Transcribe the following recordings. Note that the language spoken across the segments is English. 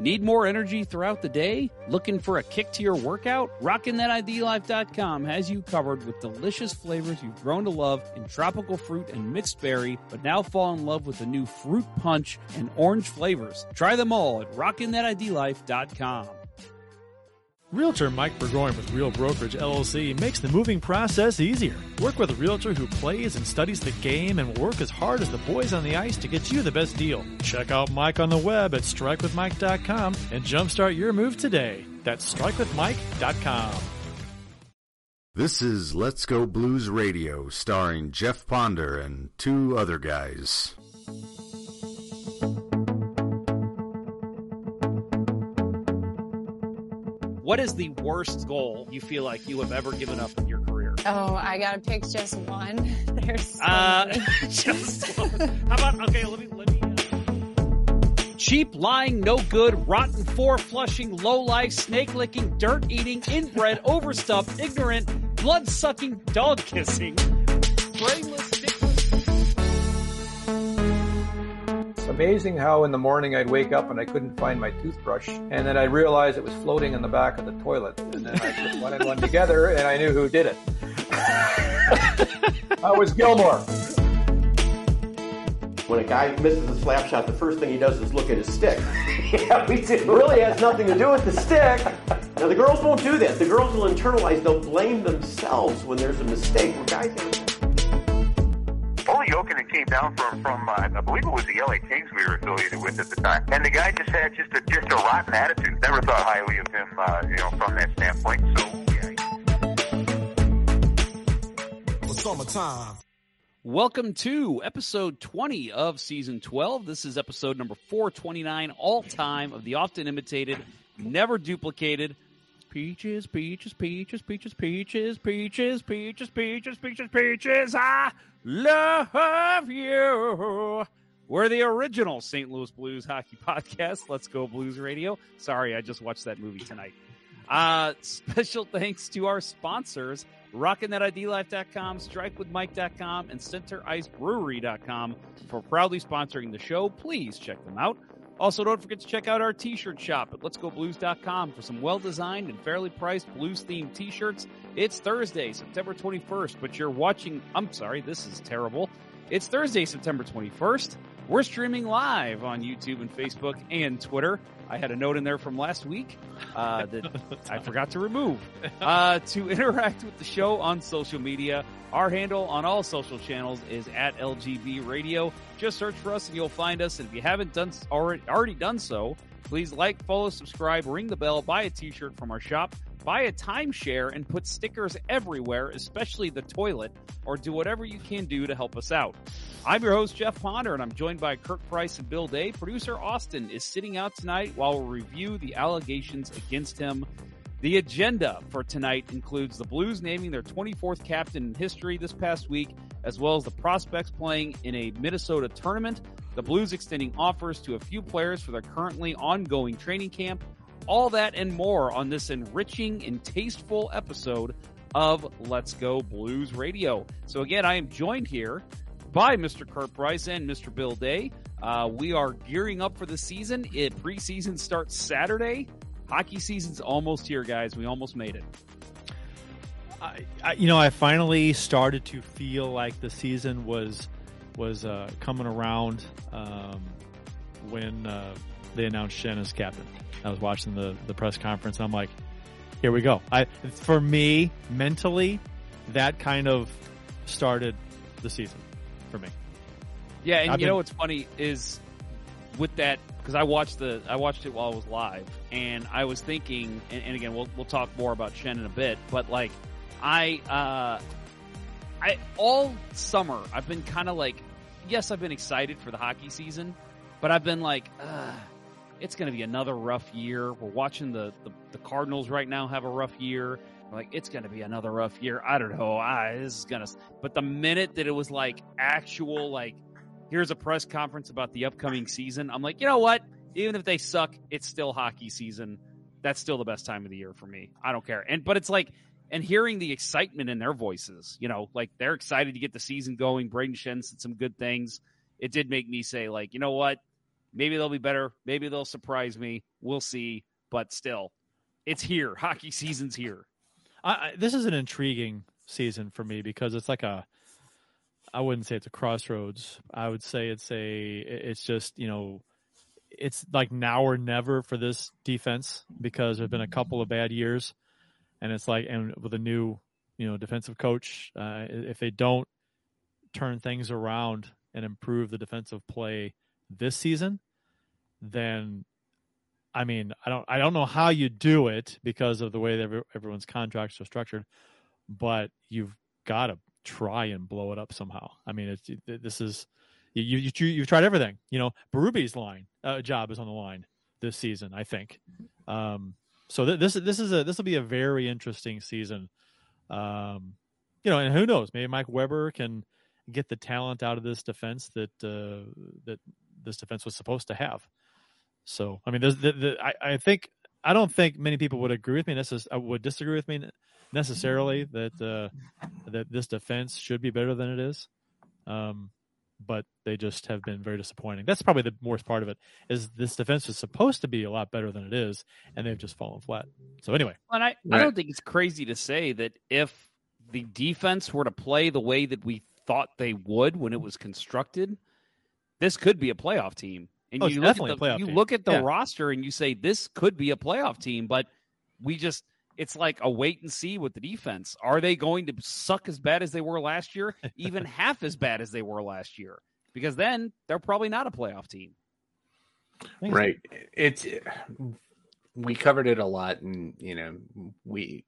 Need more energy throughout the day? Looking for a kick to your workout? RockinThatIDLife.com has you covered with delicious flavors you've grown to love in tropical fruit and mixed berry, but now fall in love with the new fruit punch and orange flavors. Try them all at RockinThatIDLife.com. Realtor Mike Burgoyne with Real Brokerage LLC makes the moving process easier. Work with a realtor who plays and studies the game and will work as hard as the boys on the ice to get you the best deal. Check out Mike on the web at strikewithmike.com and jumpstart your move today. That's strikewithmike.com. This is Let's Go Blues Radio, starring Jeff Ponder and two other guys. What is the worst goal you feel like you have ever given up in your career? Oh, I gotta pick just one. There's so many. Just one. How about, okay, let me. Cheap, lying, no good, rotten, four-flushing, low-life, snake-licking, dirt-eating, inbred, overstuffed, ignorant, blood-sucking, dog-kissing, brainless, amazing how in the morning I'd wake up and I couldn't find my toothbrush, and then I realized it was floating in the back of the toilet, and then I put one and one together and I knew who did it. I was Gilmore. When a guy misses a slap shot, the first thing he does is look at his stick. Yeah, we do. It really has nothing to do with the stick. Now, the girls won't do that. The girls will internalize. They'll blame themselves when there's a mistake. When guys Jokinen came down from I believe it was the LA Kings we were affiliated with at the time, and the guy just had just a rotten attitude. Never thought highly of him, from that standpoint. So, yeah. It's summertime. Welcome to episode 20 of season 12. This is episode number 429 all time of the often imitated, never duplicated. Peaches, peaches, peaches, peaches, peaches, peaches, peaches, peaches, peaches, peaches, ah! Love you. We're the original St. Louis Blues hockey podcast. Let's Go Blues Radio. Sorry, I just watched that movie tonight. Special thanks to our sponsors, RockinThatIDLife.com, StrikeWithMike.com, and CenterIceBrewery.com for proudly sponsoring the show. Please check them out. Also, don't forget to check out our t-shirt shop at Let'sGoBlues.com for some well-designed and fairly priced blues-themed t-shirts. It's Thursday, September 21st, but you're watching... I'm sorry, this is terrible. It's Thursday, September 21st. We're streaming live on YouTube and Facebook and Twitter. I had a note in there from last week that I forgot to remove. To interact with the show on social media, our handle on all social channels is at LGB Radio. Just search for us and you'll find us. And if you haven't already done so, please like, follow, subscribe, ring the bell, buy a t-shirt from our shop, buy a timeshare, and put stickers everywhere, especially the toilet, or do whatever you can do to help us out. I'm your host, Jeff Ponder, and I'm joined by Kirk Price and Bill Day. Producer Austin is sitting out tonight while we review the allegations against him. The agenda for tonight includes the Blues naming their 24th captain in history this past week, as well as the prospects playing in a Minnesota tournament, the Blues extending offers to a few players for their currently ongoing training camp, all that and more on this enriching and tasteful episode of Let's Go Blues Radio. So again, I am joined here by Mr. Kurt Price and Mr. Bill Day. We are gearing up for the season. Preseason starts Saturday. Hockey season's almost here, guys. We almost made it. I finally started to feel like the season was coming around when they announced Schenn as captain. I was watching the press conference. And I'm like, here we go. For me, mentally, that kind of started the season for me. Yeah, and you know what's funny is with that, because I watched it while I was live, and I was thinking, and again, we'll talk more about Schenn in a bit, but like, I all summer I've been kind of like, yes, I've been excited for the hockey season, but I've been like, it's going to be another rough year. We're watching the Cardinals right now have a rough year. We're like, it's going to be another rough year. I don't know. This is gonna. But the minute that it was like actual like, here's a press conference about the upcoming season, I'm like, you know what? Even if they suck, it's still hockey season. That's still the best time of the year for me. I don't care. But it's like, and hearing the excitement in their voices, you know, like they're excited to get the season going. Brayden Schenn said some good things. It did make me say, like, you know what? Maybe they'll be better. Maybe they'll surprise me. We'll see. But still, it's here. Hockey season's here. This is an intriguing season for me because it's like a, I wouldn't say it's a crossroads. I would say it's just, you know, it's like now or never for this defense because there's been a couple of bad years. And it's like, and with a new, you know, defensive coach, if they don't turn things around and improve the defensive play this season, then, I mean, I don't know how you do it because of the way that everyone's contracts are structured, but you've got to try and blow it up somehow. I mean, you've tried everything. You know, Berube's job is on the line this season, I think. So this will be a very interesting season. You know, and who knows? Maybe Mike Weber can get the talent out of this defense that this defense was supposed to have. So, I mean, I don't think many people would agree with me. Would disagree with me necessarily that this defense should be better than it is. But they just have been very disappointing. That's probably the worst part of it is this defense is supposed to be a lot better than it is, and they've just fallen flat. So anyway. And I don't think it's crazy to say that if the defense were to play the way that we thought they would when it was constructed, this could be a playoff team. And you look at the roster and you say, this could be a playoff team, but it's like a wait and see with the defense. Are they going to suck as bad as they were last year? Even half as bad as they were last year? Because then they're probably not a playoff team. Right. We covered it a lot, and, you know, we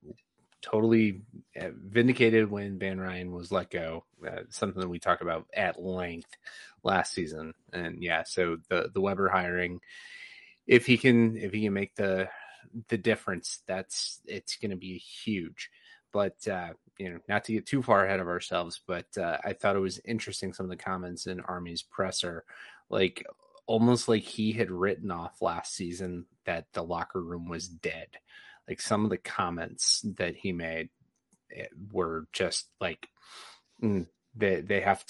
totally vindicated when Van Ryan was let go. Something that we talked about at length last season. And yeah, so the Weber hiring, if he can make the difference, it's going to be huge. But you know, not to get too far ahead of ourselves, but I thought it was interesting, some of the comments in Army's presser, like almost like he had written off last season that the locker room was dead. Like some of the comments that he made were just like, they have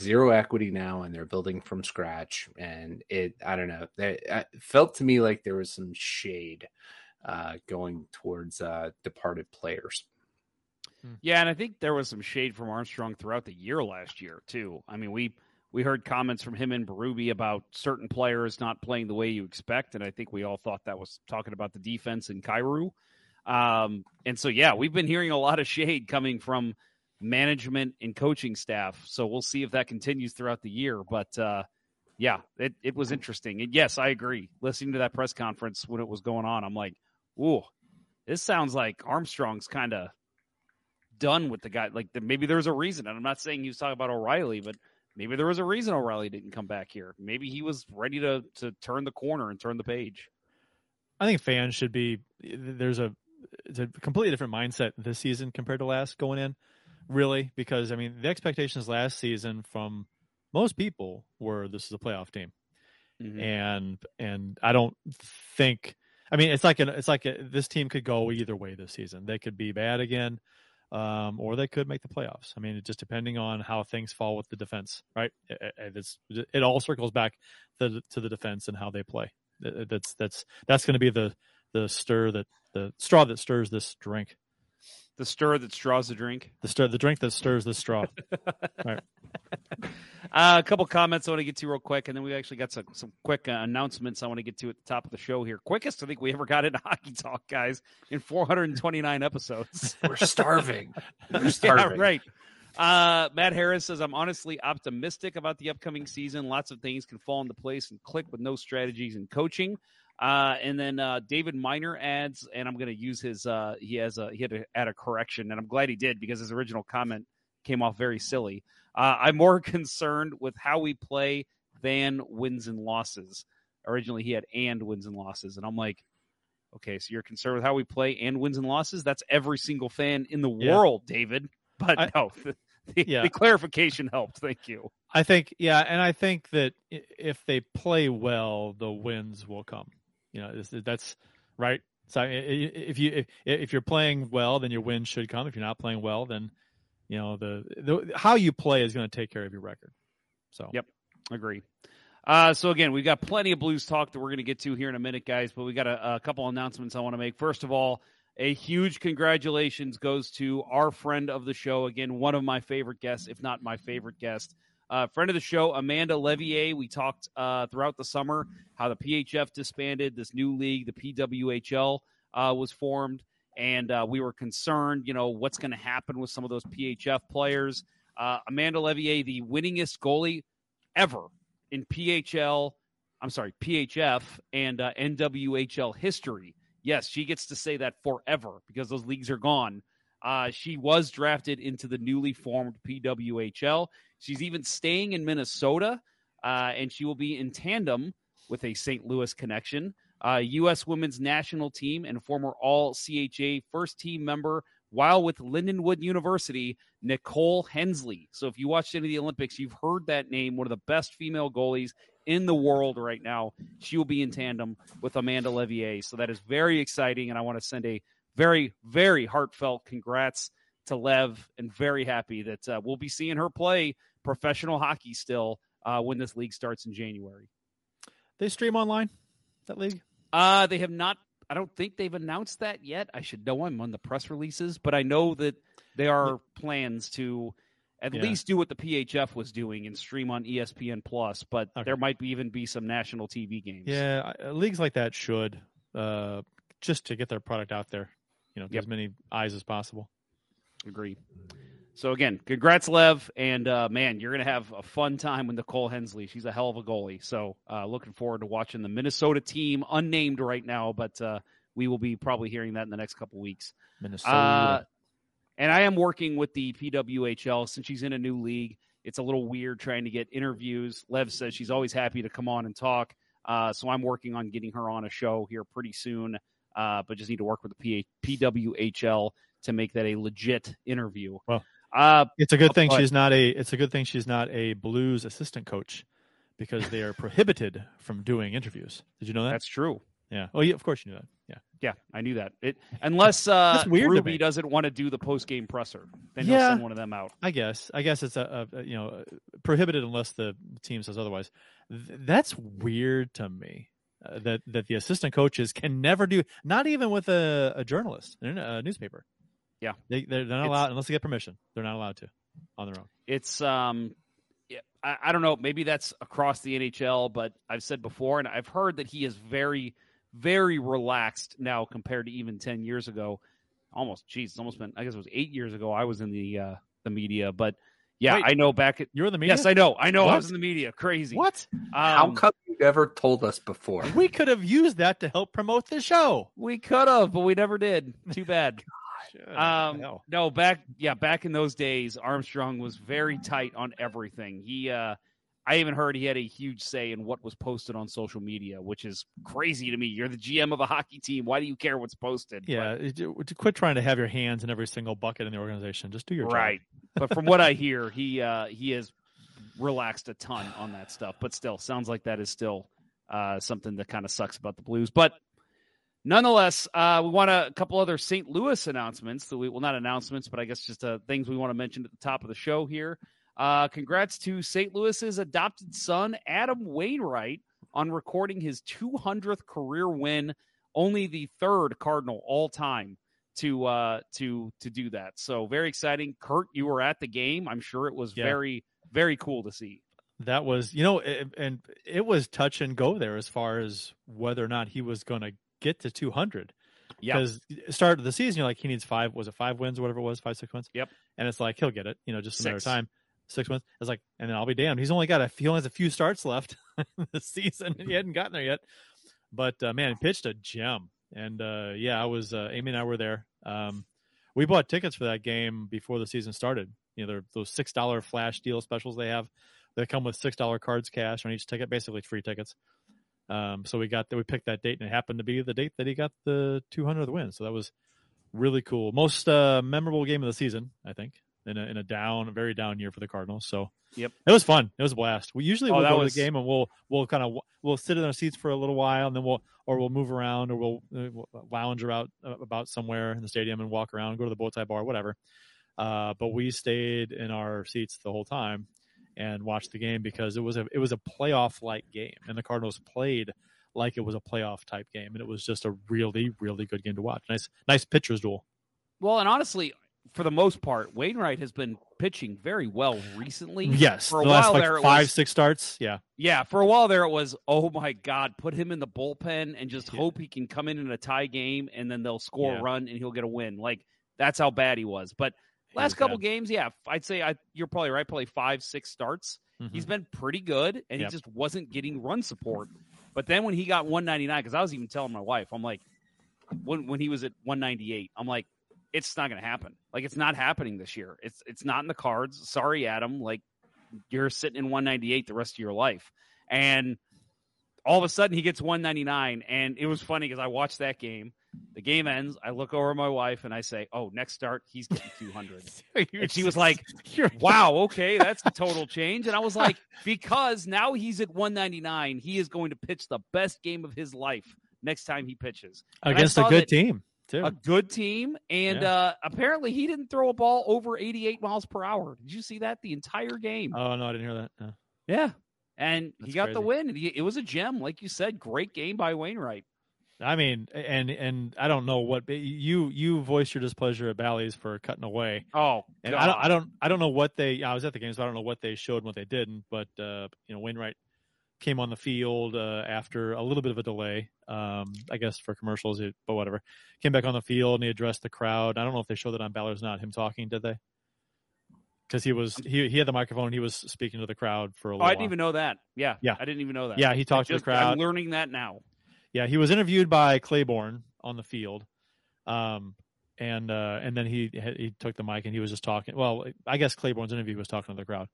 zero equity now, and they're building from scratch. And I don't know, it felt to me like there was some shade going towards departed players. Yeah. And I think there was some shade from Armstrong throughout the year last year too. I mean, we heard comments from him and Berube about certain players not playing the way you expect. And I think we all thought that was talking about the defense in Cairo. And so, yeah, we've been hearing a lot of shade coming from management and coaching staff. So we'll see if that continues throughout the year. But yeah, it was interesting. And yes, I agree. Listening to that press conference when it was going on, I'm like, ooh, this sounds like Armstrong's kind of done with the guy. Like maybe there's a reason. And I'm not saying he was talking about O'Reilly, but maybe there was a reason O'Reilly didn't come back here. Maybe he was ready to turn the corner and turn the page. I think fans should be – it's a completely different mindset this season compared to last going in, really, because, I mean, the expectations last season from most people were this is a playoff team. Mm-hmm. And I don't think – I mean, this team could go either way this season. They could be bad again. Or they could make the playoffs. I mean, it just depending on how things fall with the defense, right? It all circles back to the defense and how they play. That's going to be the straw that stirs this drink. The stir that straws the drink. The drink that stirs the straw. All right. A couple comments I want to get to real quick, and then we actually got some quick announcements I want to get to at the top of the show here. Quickest I think we ever got into Hockey Talk, guys, in 429 episodes. We're starving. Yeah, right. Matt Harris says, I'm honestly optimistic about the upcoming season. Lots of things can fall into place and click with no strategies and coaching. And then David Miner adds, and I'm going to use his, he had to add a correction, and I'm glad he did because his original comment came off very silly. I'm more concerned with how we play than wins and losses. Originally, he had and wins and losses, and I'm like, okay, so you're concerned with how we play and wins and losses? That's every single fan in the world, David. But the clarification helped. Thank you. I think, and I think that if they play well, the wins will come. You know, that's right. So if you're playing well, then your win should come. If you're not playing well, then, you know, the how you play is going to take care of your record. So, yep, agree. So again, we've got plenty of Blues talk that we're going to get to here in a minute, guys, but we got a couple announcements I want to make. First of all, a huge congratulations goes to our friend of the show. Again, one of my favorite guests, if not my favorite guest, friend of the show, Amanda Levy. We talked throughout the summer how the PHF disbanded, this new league, the PWHL was formed, and we were concerned, you know, what's going to happen with some of those PHF players. Amanda Levy, the winningest goalie ever in PHF and NWHL history. Yes, she gets to say that forever because those leagues are gone. She was drafted into the newly formed PWHL. She's even staying in Minnesota, and she will be in tandem with a St. Louis connection. U.S. women's national team and former All-CHA first-team member while with Lindenwood University, Nicole Hensley. So if you watched any of the Olympics, you've heard that name, one of the best female goalies in the world right now. She will be in tandem with Amanda Levier. So that is very exciting, and I want to send a very, very heartfelt congrats to Lev, and very happy that we'll be seeing her play professional hockey still when this league starts in January. They stream online, that league? They have not. I don't think they've announced that yet. I should know. I'm on the press releases, but I know that there are plans to at least do what the PHF was doing and stream on ESPN Plus, but there might even be some national TV games. Yeah, leagues like that should, just to get their product out there, you know, to as many eyes as possible. Agree. So again, congrats, Lev, and man, you're going to have a fun time with Nicole Hensley. She's a hell of a goalie, so looking forward to watching the Minnesota team, unnamed right now, but we will be probably hearing that in the next couple weeks. Minnesota. And I am working with the PWHL since she's in a new league. It's a little weird trying to get interviews. Lev says she's always happy to come on and talk, so I'm working on getting her on a show here pretty soon, but just need to work with the PWHL to make that a legit interview. Well, it's a good thing it's a good thing she's not a Blues assistant coach, because they are prohibited from doing interviews. Did you know that? That's true. Yeah. Oh, yeah. Of course you knew that. Yeah. Yeah, I knew that. Unless Ruby doesn't want to do the post game presser, then he'll send one of them out. I guess it's a you know, prohibited unless the team says otherwise. That's weird to me. That the assistant coaches can never do, not even with a journalist in a newspaper. Yeah, they're not allowed unless they get permission. They're not allowed to on their own. It's I don't know. Maybe that's across the NHL, but I've said before, and I've heard that he is very, very relaxed now compared to even 10 years ago. It's almost been. I guess it was 8 years ago. I was in the media, but yeah, wait, I know. You were in the media. Yes, I know. I was in the media. Crazy. What? How come you never told us before? We could have used that to help promote the show. We could have, but we never did. Too bad. Back in those days, Armstrong was very tight on everything. He, I even heard he had a huge say in what was posted on social media, which is crazy to me. You're the GM of a hockey team. Why do you care what's posted? Yeah, but quit trying to have your hands in every single bucket in the organization. Just do your job. Right. But from what I hear, he has relaxed a ton on that stuff. But still, sounds like that is still something that kind of sucks about the Blues. But nonetheless, we want a couple other St. Louis announcements that we not announcements, but I guess just things we want to mention at the top of the show here. Congrats to St. Louis's adopted son, Adam Wainwright, on recording his 200th career win, only the third Cardinal all time to do that. So very exciting. Kurt, you were at the game. I'm sure it was very, very cool to see. That was, you know, and it was touch and go there as far as whether or not he was going to get to 200, because start of the season you're like, he needs 5 wins or whatever it was, 5-6 wins, and it's like he'll get it, you know, just another time, 6 wins. It's like, and then I'll be damned, he only has a few starts left this season and he hadn't gotten there yet, but man, pitched a gem. And I was Amy and I were there. We bought tickets for that game before the season started. You know, those $6 flash deal specials they have, they come with $6 cards cash on each ticket, basically free tickets. So we picked that date, and it happened to be the date that he got the 200th win. So that was really cool. Most memorable game of the season, I think, in a very down year for the Cardinals. So it was fun. It was a blast. We usually to the game and we'll sit in our seats for a little while, and then we'll move around, or we'll lounge around about somewhere in the stadium and walk around, go to the bow tie bar, whatever. But we stayed in our seats the whole time. and watched the game because it was a playoff-like game, and the Cardinals played like it was a playoff-type game, and it was just a really, really good game to watch. Nice pitcher's duel. Well, and honestly, for the most part, Wainwright has been pitching very well recently. Yes. For a while there, it was 5-6 starts. Yeah. Yeah. For a while there, it was, oh my God, put him in the bullpen and just hope he can come in a tie game, and then they'll score a run and he'll get a win. Like, that's how bad he was. But last couple games, I'd say you're probably right. Probably 5-6 starts. Mm-hmm. He's been pretty good, and he just wasn't getting run support. But then when he got 199, because I was even telling my wife, I'm like, when he was at 198, I'm like, it's not going to happen. Like, it's not happening this year. It's not in the cards. Sorry, Adam. Like, you're sitting in 198 the rest of your life. And all of a sudden, he gets 199. And it was funny because I watched that game. The game ends. I look over at my wife and I say, oh, next start, he's getting 200. And she was like, wow, okay, that's a total change. And I was like, because now he's at 199, he is going to pitch the best game of his life next time he pitches. Against a good team. Too. A good team, and apparently he didn't throw a ball over 88 miles per hour. Did you see that the entire game? Oh, no, I didn't hear that. No. Yeah, and that's he got the win. It was a gem, like you said. Great game by Wainwright. I mean, and I don't know what you voiced your displeasure at Bally's for cutting away. Oh, and I don't know what they. I was at the game, so I don't know what they showed and what they didn't. But Wainwright came on the field after a little bit of a delay, I guess for commercials, but whatever. Came back on the field and he addressed the crowd. I don't know if they showed that on Ballard's not him talking, did they? Because he had the microphone and he was speaking to the crowd for a little while. I didn't even know that. Yeah, I didn't even know that. Yeah, he talked to the crowd. I'm learning that now. Yeah, he was interviewed by Claiborne on the field, and then he took the mic and he was just talking. Well, I guess Claiborne's interview was talking to the crowd.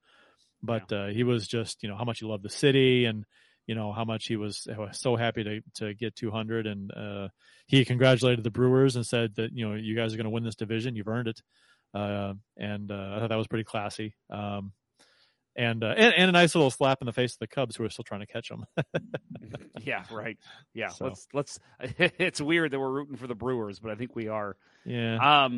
But he was just, how much he loved the city and, how much he was so happy to get 200. And he congratulated the Brewers and said that, you guys are going to win this division. You've earned it. And I thought that was pretty classy. And a nice little slap in the face of the Cubs who are still trying to catch them. Yeah, right. Yeah. So. Let's. It's weird that we're rooting for the Brewers, but I think we are. Yeah.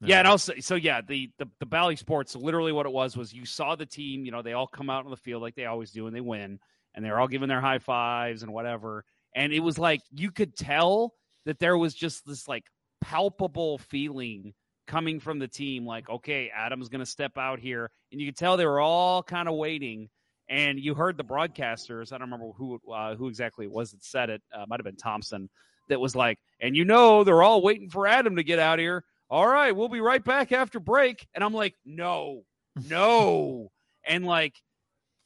Yeah, and also, the Bally Sports, literally what it was you saw the team, they all come out on the field like they always do, and they win, and they're all giving their high fives and whatever, and it was like, you could tell that there was just this, like, palpable feeling coming from the team, like, okay, Adam's going to step out here, and you could tell they were all kind of waiting, and you heard the broadcasters, I don't remember who exactly it was that said it, might have been Thompson, that was like, and they're all waiting for Adam to get out here. All right, we'll be right back after break. And I'm like, no. And like,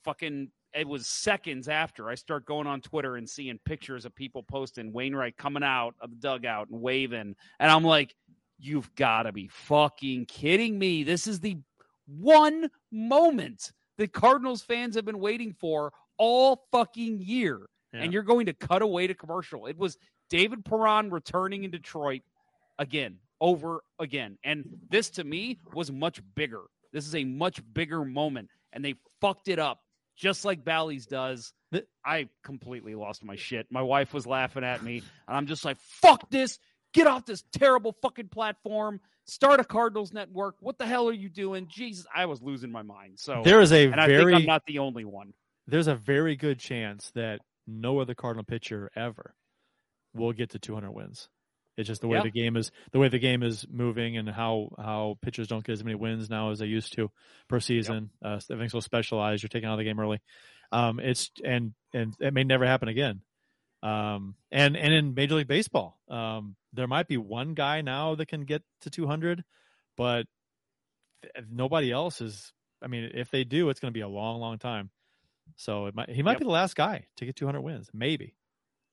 fucking, it was seconds after I start going on Twitter and seeing pictures of people posting Wainwright coming out of the dugout and waving. And I'm like, you've got to be fucking kidding me. This is the one moment that Cardinals fans have been waiting for all fucking year. Yeah. And you're going to cut away to commercial. It was David Perron returning in Detroit again. And this, to me, was much bigger. This is a much bigger moment, and they fucked it up, just like Bally's does. I completely lost my shit. My wife was laughing at me, and I'm just like, fuck this. Get off this terrible fucking platform. Start a Cardinals network. What the hell are you doing? Jesus, I was losing my mind. So I think I'm not the only one. There's a very good chance that no other Cardinal pitcher ever will get to 200 wins. It's just the way the game is moving, and how pitchers don't get as many wins now as they used to per season. Yep. Everything's so specialized. You're taking out of the game early. It's it may never happen again. And in Major League Baseball, there might be one guy now that can get to 200, but nobody else is. I mean, if they do, it's going to be a long, long time. So he might be the last guy to get 200 wins, maybe.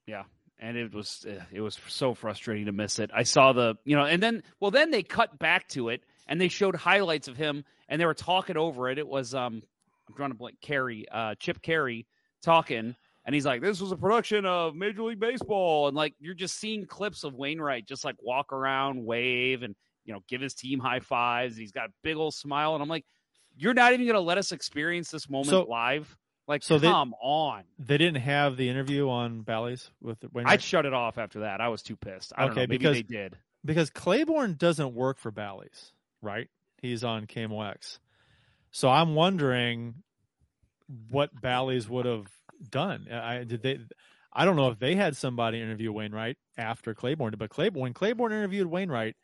Yeah. And it was so frustrating to miss it. I saw then they cut back to it and they showed highlights of him and they were talking over it. It was, I'm drawing a blank, Chip Carey talking. And he's like, this was a production of Major League Baseball. And like, you're just seeing clips of Wainwright just like walk around, wave and, give his team high fives. And he's got a big old smile. And I'm like, you're not even going to let us experience this moment live. Like, so come on. They didn't have the interview on Bally's with Wainwright? I shut it off after that. I was too pissed. I don't know. Maybe they did. Because Claiborne doesn't work for Bally's, right? He's on KMOX. So I'm wondering what Bally's would have done. I don't know if they had somebody interview Wainwright after Claiborne, but when Claiborne interviewed Wainwright,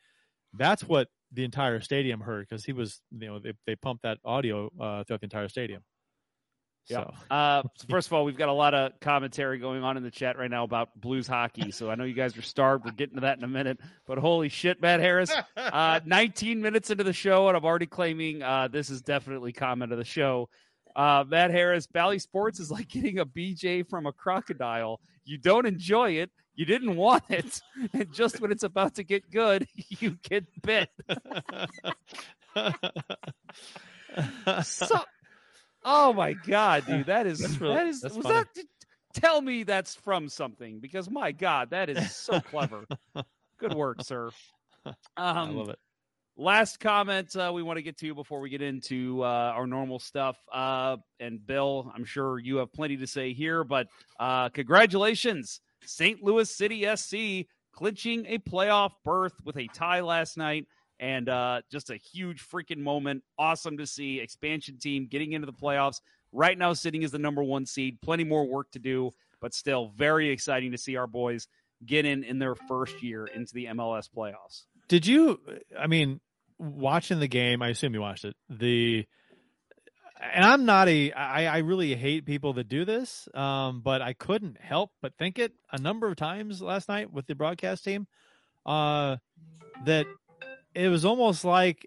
that's what the entire stadium heard, because he was, they pumped that audio throughout the entire stadium. Yeah. So. First of all, we've got a lot of commentary going on in the chat right now about Blues hockey. So I know you guys are starved. We're getting to that in a minute. But holy shit, Matt Harris, 19 minutes into the show, and I'm already claiming this is definitely comment of the show. Matt Harris, Bally Sports is like getting a BJ from a crocodile. You don't enjoy it. You didn't want it. And just when it's about to get good, you get bit. So. Oh my God, dude! That is really funny. Tell me that's from something, because my God, that is so clever. Good work, sir. I love it. Last comment we want to get to before we get into our normal stuff. And Bill, I'm sure you have plenty to say here, but congratulations, St. Louis City SC clinching a playoff berth with a tie last night. And just a huge freaking moment. Awesome to see. Expansion team getting into the playoffs. Right now sitting as the number 1 seed. Plenty more work to do, but still very exciting to see our boys get in their first year into the MLS playoffs. Did you, watching the game, I assume you watched it. And I'm not I really hate people that do this, but I couldn't help but think it a number of times last night with the broadcast team that it was almost like,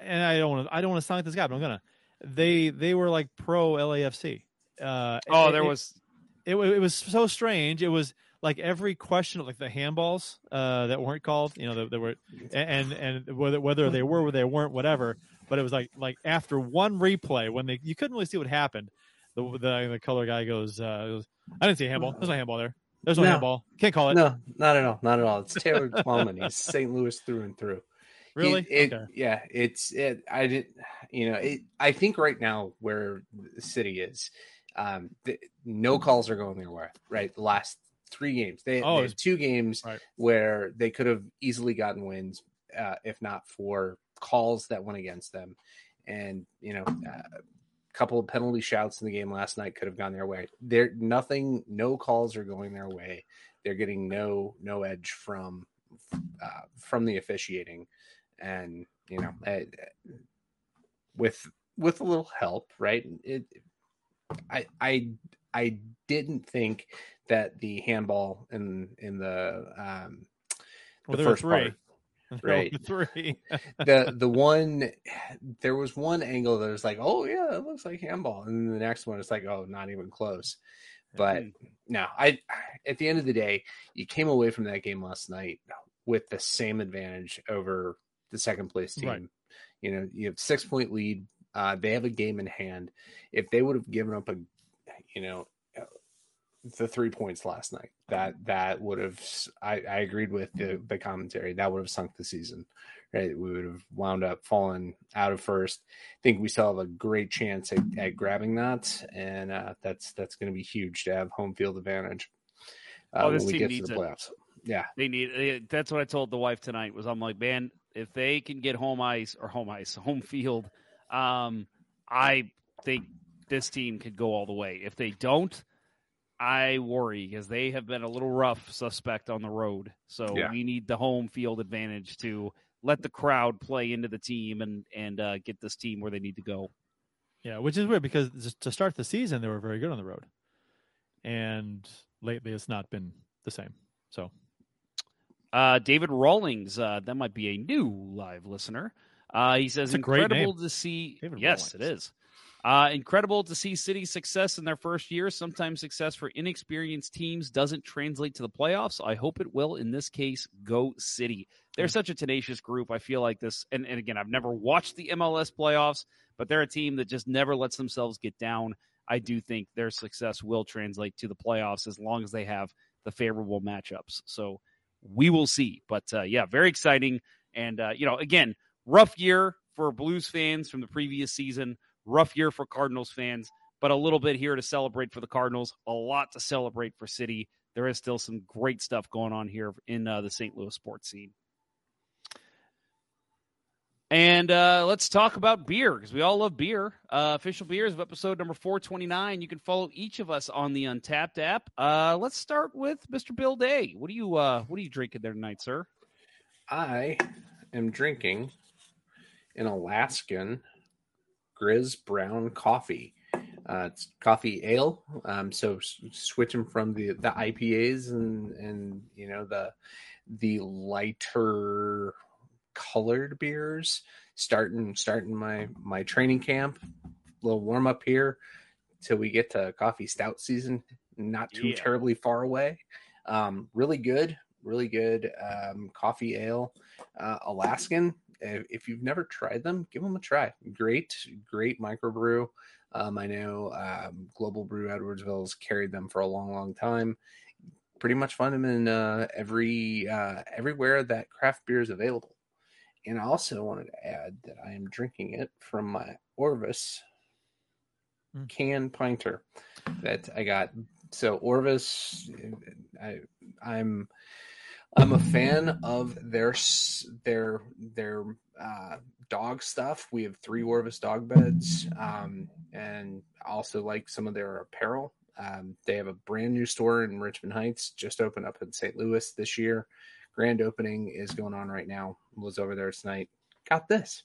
and I don't want to sound like this guy, but I'm gonna. They were like pro LAFC. It was so strange. It was like every question, like the handballs that weren't called, that were, and whether they were or they weren't, whatever. But it was like after one replay when you couldn't really see what happened. The color guy goes, "I didn't see a handball. There's no handball there. There's no handball. Can't call it. No, not at all. It's Taylor Plowman. He's St. Louis through and through." Really? Okay. Yeah. I think right now where the city is, no calls are going their way, right? The last 3 games, they had 2 games right, where they could have easily gotten wins, if not for calls that went against them. And, couple of penalty shouts in the game last night could have gone their way. No calls are going their way. They're getting no edge from the officiating. And with a little help, right? I didn't think that the handball in the first part, right? Three. the one, there was one angle that was like, oh yeah, it looks like handball, and then the next one it's like, oh, not even close. But no, at the end of the day, you came away from that game last night with the same advantage over the second place team. Right. You have 6-point lead. They have a game in hand. If they would have given up the 3 points last night, that would have, I agreed with the commentary, that would have sunk the season, right? We would have wound up falling out of first. I think we still have a great chance at grabbing that. And that's going to be huge to have home field advantage. This when we team get needs to the playoffs. Yeah, they need it. That's what I told the wife tonight was, I'm like, man, if they can get home field, I think this team could go all the way. If they don't, I worry, because they have been a little rough suspect on the road. So we need the home field advantage to let the crowd play into the team and get this team where they need to go. Yeah, which is weird, because to start the season, they were very good on the road. And lately it's not been the same. So. David Rawlings, that might be a new live listener. He says, incredible to see. David yes, Rawlings. It is. Incredible to see City success in their first year. Sometimes success for inexperienced teams doesn't translate to the playoffs. I hope it will. In this case, go City. They're such a tenacious group. I feel like this. And again, I've never watched the MLS playoffs, but they're a team that just never lets themselves get down. I do think their success will translate to the playoffs as long as they have the favorable matchups. So, we will see, but very exciting. And again, rough year for Blues fans from the previous season, rough year for Cardinals fans, but a little bit here to celebrate for the Cardinals, a lot to celebrate for City. There is still some great stuff going on here in the St. Louis sports scene. And let's talk about beer, because we all love beer. Official beers of episode number 429. You can follow each of us on the Untappd app. Let's start with Mr. Bill Day. What are you drinking there tonight, sir? I am drinking an Alaskan Grizz brown coffee. It's coffee ale. So switching from the IPAs and you know the lighter colored beers, starting my training camp, a little warm up here till we get to coffee stout season, not too terribly far away. Really good coffee ale, Alaskan. If you've never tried them, give them a try. Great microbrew. I know Global Brew Edwardsville's carried them for a long time. Pretty much find them in everywhere that craft beer is available. And I also wanted to add that I am drinking it from my Orvis can pinter that I got. So Orvis, I'm a fan of their dog stuff. We have 3 Orvis dog beds, and also like some of their apparel. They have a brand new store in Richmond Heights, just opened up in St. Louis this year. Grand opening is going on right now. Was over there tonight. Got this,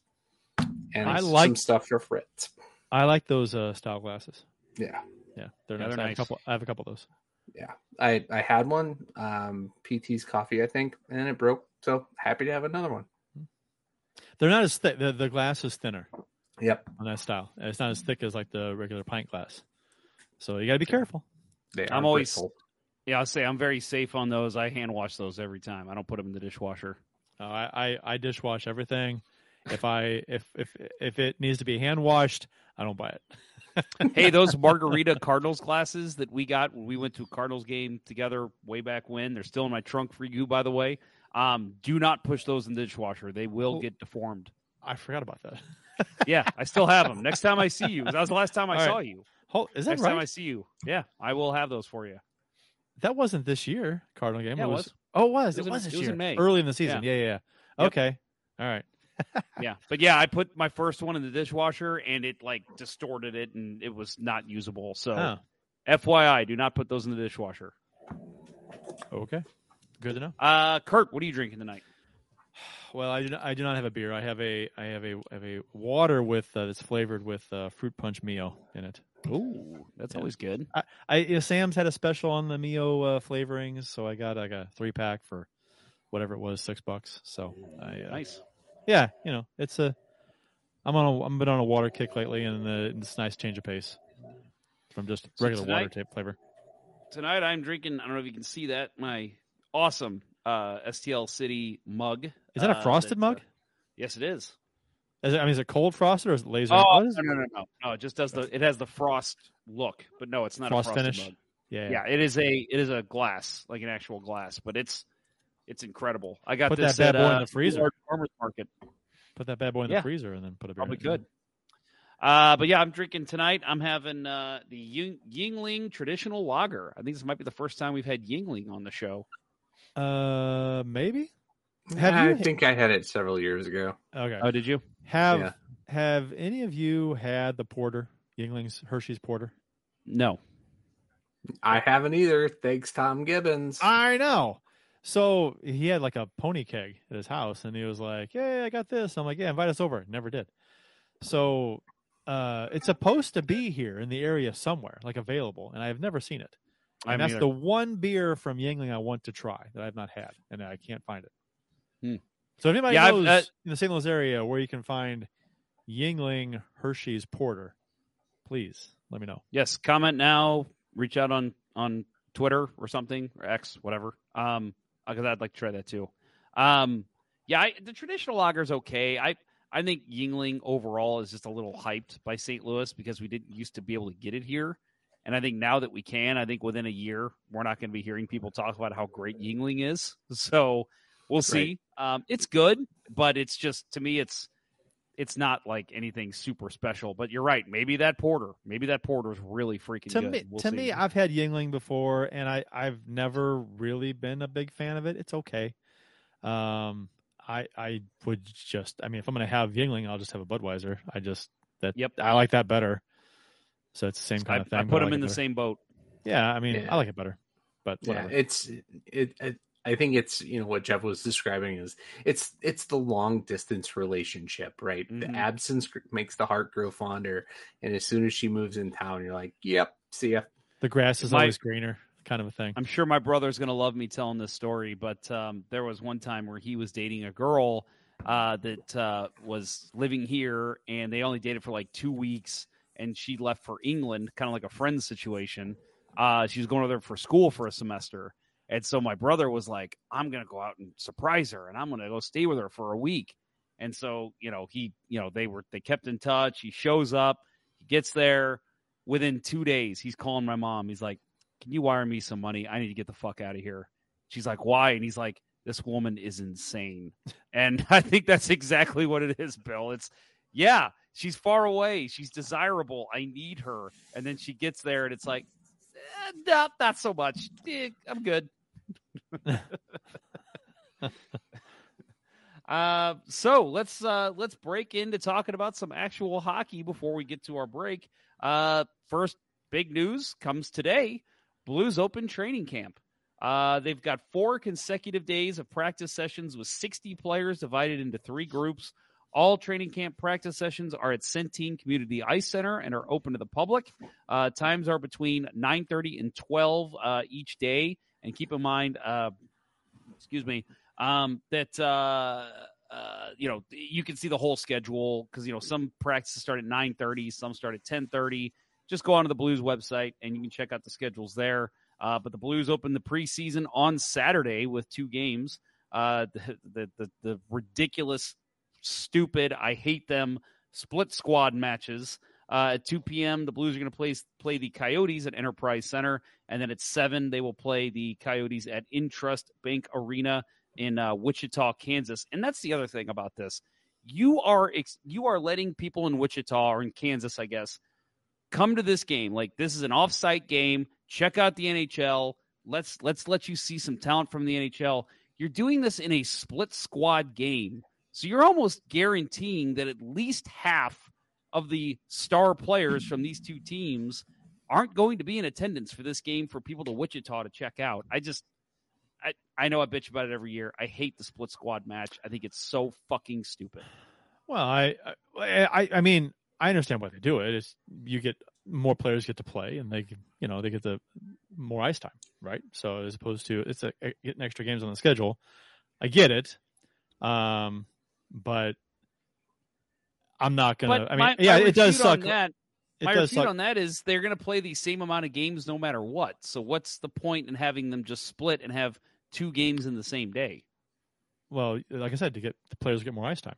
and I like some stuff for Fritz. I like those style glasses. Yeah, they're nice. I have a couple of those. Yeah, I had one, PT's Coffee, I think, and it broke. So happy to have another one. They're not as thick. The glass is thinner. Yep. On that style. And it's not as thick as like the regular pint glass. So you got to be careful. I'm always brittle. Yeah, I'll say I'm very safe on those. I hand wash those every time. I don't put them in the dishwasher. I dishwash everything. If it needs to be hand washed, I don't buy it. Hey, those margarita Cardinals glasses that we got when we went to a Cardinals game together way back when, they're still in my trunk for you, by the way. Do not push those in the dishwasher. They will get deformed. I forgot about that. Yeah, I still have them. Next time I see you. That was the last time I saw you. Is that right? Next time I see you. Yeah, I will have those for you. That wasn't this year, Cardinal game. Yeah, it was. Oh, it was. It was this year. It was in May. Early in the season. Yeah. Okay. Yep. All right. Yeah, but yeah, I put my first one in the dishwasher and it like distorted it and it was not usable. So, FYI, do not put those in the dishwasher. Okay, good to know. Kurt, what are you drinking tonight? Well, I do not have a beer. I have a water with that's flavored with fruit punch Mio in it. Ooh, that's always good. Sam's had a special on the Mio flavorings, so I got like a 3-pack for whatever it was, $6. So nice. Yeah, you know, it's I've been on a water kick lately, and it's a nice change of pace from just regular water type flavor. Tonight I'm drinking, I don't know if you can see that, my awesome STL City mug. Is that a frosted mug? Yes, it is. Is it cold frosted or is it laser? Oh, no. It has the frost look, but no, it's not a frosted finish. Mug. Yeah. It is a glass, like an actual glass, but it's incredible. I got this bad boy in the freezer. Farmer's market. Put that bad boy in the freezer and then put it back. Probably good. But yeah, I'm drinking tonight. I'm having the Yingling traditional lager. I think this might be the first time we've had Yingling on the show. Maybe. I think I had it several years ago. Okay. Oh, did you? Have any of you had the porter, Yingling's Hershey's Porter? No. I haven't either. Thanks, Tom Gibbons. I know. So he had like a pony keg at his house and he was like, "Hey, I got this." I'm like, "Yeah, invite us over." Never did. So it's supposed to be here in the area somewhere, like available. And I have never seen it. And that's the one beer from Yingling I want to try that I've not had and I can't find it. So if anybody knows in the St. Louis area where you can find Yingling Hershey's Porter, please let me know. Yes. Comment now, reach out on Twitter or something or X, whatever. Because I'd like to try that too. The traditional lager is okay. I think Yingling overall is just a little hyped by St. Louis because we didn't used to be able to get it here. And I think now that we can, I think within a year, we're not going to be hearing people talk about how great Yingling is. So we'll see. Right. It's good, but it's just, to me, it's not like anything super special. But you're right. Maybe that porter is really freaking good. To me, I've had Yingling before, and I've never really been a big fan of it. It's okay. I would just, I mean, if I'm going to have Yingling, I'll just have a Budweiser. I like that better. So it's the same kind of thing. I put them in the same boat. Yeah. I mean, I like it better, but whatever. Yeah, I think it's, you know, what Jeff was describing is it's the long distance relationship, right? Mm-hmm. The absence makes the heart grow fonder. And as soon as she moves in town, you're like, yep, see ya. The grass is always greener, kind of a thing. I'm sure my brother's going to love me telling this story, but there was one time where he was dating a girl that was living here, and they only dated for like 2 weeks, and she left for England, kind of like a friend situation. She was going over there for school for a semester. And so my brother was like, I'm going to go out and surprise her, and I'm going to go stay with her for a week. And so, you know, they kept in touch. He shows up, he gets there. Within 2 days, he's calling my mom. He's like, can you wire me some money? I need to get the fuck out of here. She's like, why? And he's like, this woman is insane. And I think that's exactly what it is, Bill. It's, yeah, she's far away. She's desirable. I need her. And then she gets there, and it's like, no, not so much. I'm good. So let's break into talking about some actual hockey before we get to our break. First big news comes today. Blues open training camp. They've got 4 consecutive days of practice sessions with 60 players divided into 3 groups. All training camp practice sessions are at Centene Community Ice Center and are open to the public. Times are between 9:30 and 12 each day. And keep in mind, that you know, you can see the whole schedule because, you know, some practices start at 9:30, some start at 10:30. Just go onto the Blues website and you can check out the schedules there. But the Blues open the preseason on Saturday with 2 games. The ridiculous, stupid, I hate them split squad matches. At 2 p.m., the Blues are going to play the Coyotes at Enterprise Center, and then at 7, they will play the Coyotes at Intrust Bank Arena in Wichita, Kansas. And that's the other thing about this. You are letting people in Wichita, or in Kansas, I guess, come to this game. Like, this is an off-site game. Check out the NHL. Let's let you see some talent from the NHL. You're doing this in a split squad game. So you're almost guaranteeing that at least half of the star players from these 2 teams aren't going to be in attendance for this game for people to Wichita to check out. I know I bitch about it every year. I hate the split squad match. I think it's so fucking stupid. Well, I mean, I understand why they do it. It's, you get more players get to play, and they get the more ice time, right? So as opposed to getting extra games on the schedule, I get it. But I'm not gonna. But it does suck. My refute on that is they're going to play the same amount of games no matter what. So what's the point in having them just split and have 2 games in the same day? Well, like I said, to get the players to get more ice time.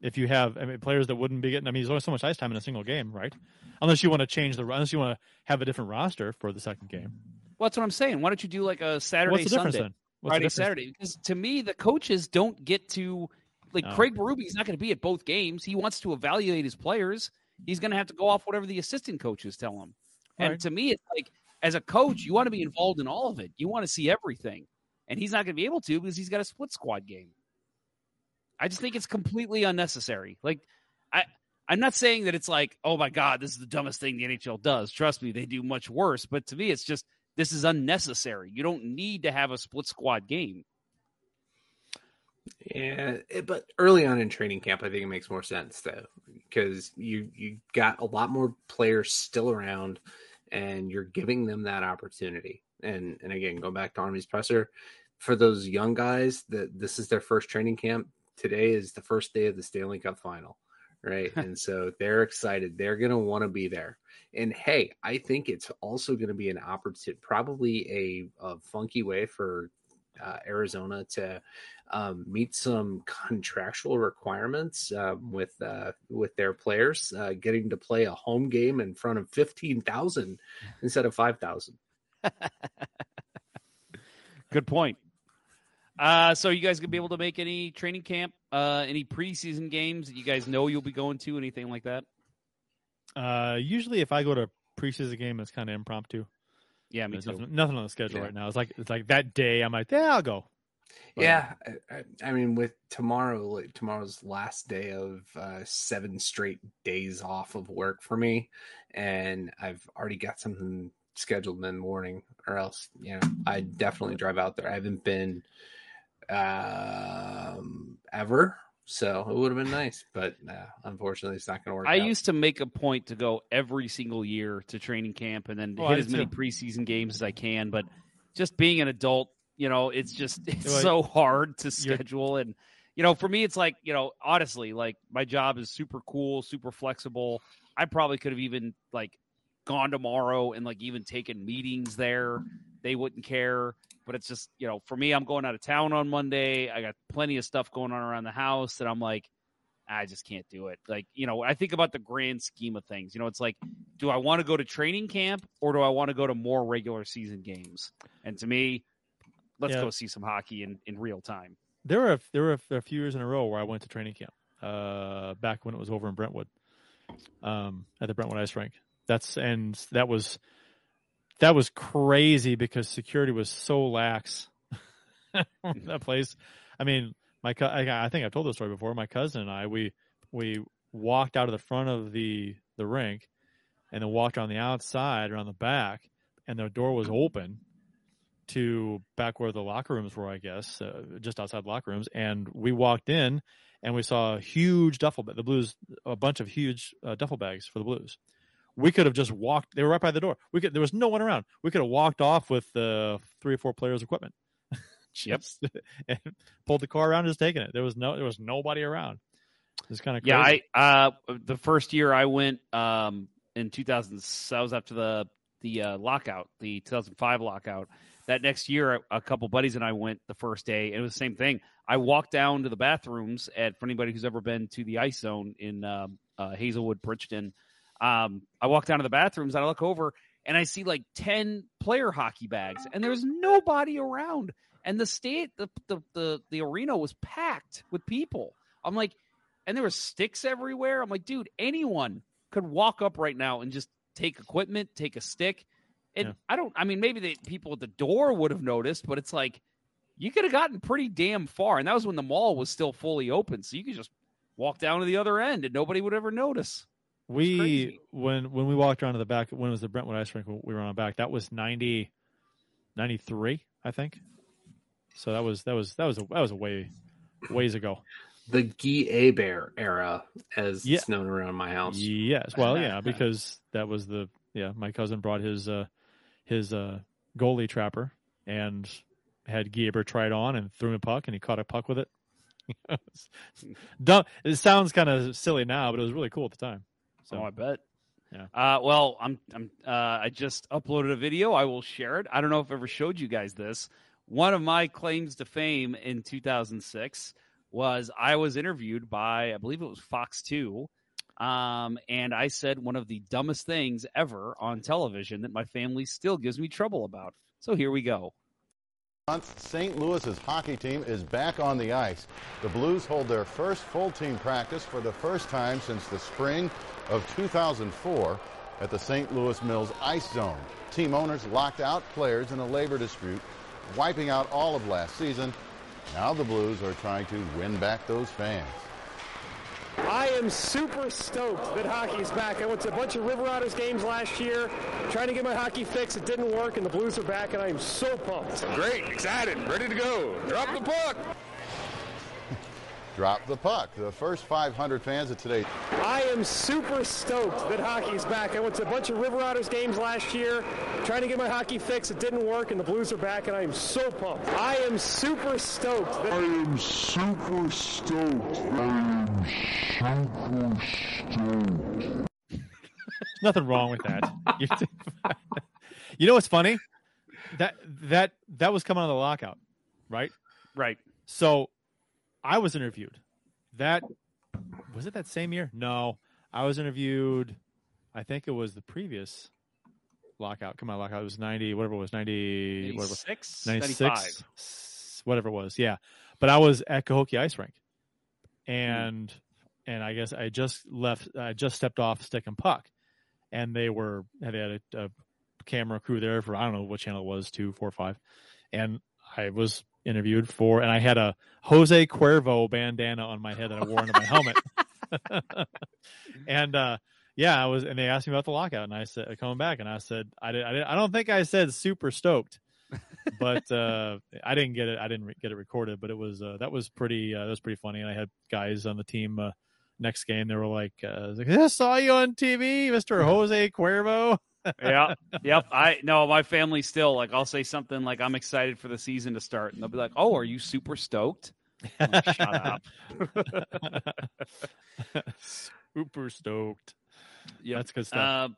If you have players that wouldn't be getting, there's only so much ice time in a single game, right? Unless you want to unless you want to have a different roster for the second game. Well, that's what I'm saying. Why don't you do like a Saturday, Sunday? What's the difference then? Friday, Saturday? Because to me, the coaches don't get to, like, no. Craig Berube is not going to be at both games. He wants to evaluate his players. He's going to have to go off whatever the assistant coaches tell him. Right. And to me, it's like, as a coach, you want to be involved in all of it. You want to see everything. And he's not going to be able to because he's got a split squad game. I just think it's completely unnecessary. Like, I'm not saying that it's like, oh, my God, this is the dumbest thing the NHL does. Trust me, they do much worse. But to me, it's just, this is unnecessary. You don't need to have a split squad game. Yeah, but early on in training camp, I think it makes more sense, though, because you got a lot more players still around, and you're giving them that opportunity. And again, go back to Army's presser, for those young guys, that this is their first training camp. Today is the first day of the Stanley Cup final, right? And so they're excited. They're going to want to be there. And, hey, I think it's also going to be an opportunity, probably a funky way for Arizona to meet some contractual requirements with their players, getting to play a home game in front of 15,000 instead of 5,000. Good point. So you guys gonna be able to make any training camp, any preseason games that you guys know you'll be going to, anything like that? Usually if I go to a preseason game, it's kind of impromptu. Yeah, me too. Nothing on the schedule right now. It's like that day. I'm like, yeah, I'll go. But yeah, I mean, with tomorrow, like tomorrow's last day of 7 straight days off of work for me, and I've already got something scheduled in the morning, or else, you know, I'd definitely drive out there. I haven't been ever, so it would have been nice, but unfortunately, it's not going to work. I used to make a point to go every single year to training camp and then hit as many preseason games as I can, but just being an adult, you know, it's just, it's so hard to schedule. And, you know, for me, it's like, you know, honestly, like my job is super cool, super flexible. I probably could have even like gone tomorrow and like even taken meetings there. They wouldn't care, but it's just, you know, for me, I'm going out of town on Monday. I got plenty of stuff going on around the house and I'm like, I just can't do it. Like, you know, I think about the grand scheme of things, you know, it's like, do I want to go to training camp or do I want to go to more regular season games? And to me, Let's go see some hockey in real time. There were a few years in a row where I went to training camp back when it was over in Brentwood, at the Brentwood Ice Rink. That was crazy because security was so lax. That place. I mean, I think I've told this story before. My cousin and I, we walked out of the front of the rink, and then walked on the outside around the back, and the door was open to back where the locker rooms were, I guess, just outside locker rooms. And we walked in and we saw a huge duffel bag, the Blues, a bunch of huge duffel bags for the Blues. We could have just walked. They were right by the door. There was no one around. We could have walked off with 3 or 4 players' equipment. Yep. And pulled the car around and just taken it. There was nobody around. It was kind of crazy. Yeah. I the first year I went in 2000, I was after the lockout, the 2005 lockout. That next year, a couple buddies and I went the first day, and it was the same thing. I walked down to the bathrooms for anybody who's ever been to the Ice Zone in Hazelwood, Bridgeton. I walked down to the bathrooms, and I look over, and I see like 10 player hockey bags, and there's nobody around. And the arena was packed with people. I'm like, and there were sticks everywhere. I'm like, dude, anyone could walk up right now and just take equipment, take a stick. And yeah. Maybe the people at the door would have noticed, but it's like you could have gotten pretty damn far. And that was when the mall was still fully open. So you could just walk down to the other end and nobody would ever notice. When we walked around to the back, when it was the Brentwood Ice Rink, we were on the back. That was 93, I think. So that was a ways ago. The Guy Hebert era, as it's known around my house. Yes. Well, yeah, because that was my cousin brought his goalie trapper and had Guy Hebert try it on and threw him a puck, and he caught a puck with it. It sounds kind of silly now, but it was really cool at the time. So I bet. Yeah. Well, I just uploaded a video. I will share it. I don't know if I ever showed you guys this. One of my claims to fame in 2006 was I was interviewed by, I believe it was Fox 2. And I said one of the dumbest things ever on television that my family still gives me trouble about. So here we go. St. Louis's hockey team is back on the ice. The Blues hold their first full team practice for the first time since the spring of 2004 at the St. Louis Mills Ice Zone. Team owners locked out players in a labor dispute, wiping out all of last season. Now the Blues are trying to win back those fans. I am super stoked that hockey's back. I went to a bunch of River Otters games last year, trying to get my hockey fix. It didn't work, and the Blues are back, and I am so pumped. Great, excited, ready to go. Drop the puck. Drop the puck. The first 500 fans of today. I am super stoked that hockey's back. I went to a bunch of River Otters games last year, trying to get my hockey fix. It didn't work, and the Blues are back, and I am so pumped. I am super stoked. I am super stoked. There's nothing wrong with that. You know what's funny? That was coming out of the lockout, right? Right. So I was interviewed. Was it that same year? No. I was interviewed, I think it was the previous lockout. Come on, lockout. It was 96, whatever it was. Yeah. But I was at Cahokia Ice Rink. And I guess I just left. I just stepped off Stick and Puck, and they had a camera crew there for I don't know what channel it was, 2, 4, 5, and I was interviewed for, and I had a Jose Cuervo bandana on my head that I wore into my helmet. And yeah, I was, and they asked me about the lockout, and I said, coming back, and I said, I don't think I said super stoked, but I didn't get it. I didn't get it recorded, but it was that was pretty funny. And I had guys on the team next game. They were like, I saw you on TV, Mr. Jose Cuervo. Yeah. Yep. My family still, like, I'll say something like, I'm excited for the season to start, and they'll be like, oh, are you super stoked? I'm like, shut up. Super stoked. Yeah, that's good stuff.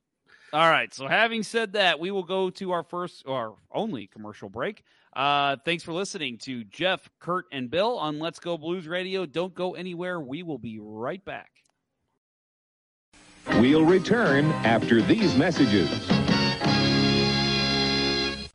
All right. So having said that, we will go to our first or our only commercial break. Thanks for listening to Jeff, Kurt, and Bill on Let's Go Blues Radio. Don't go anywhere. We will be right back. We'll return after these messages.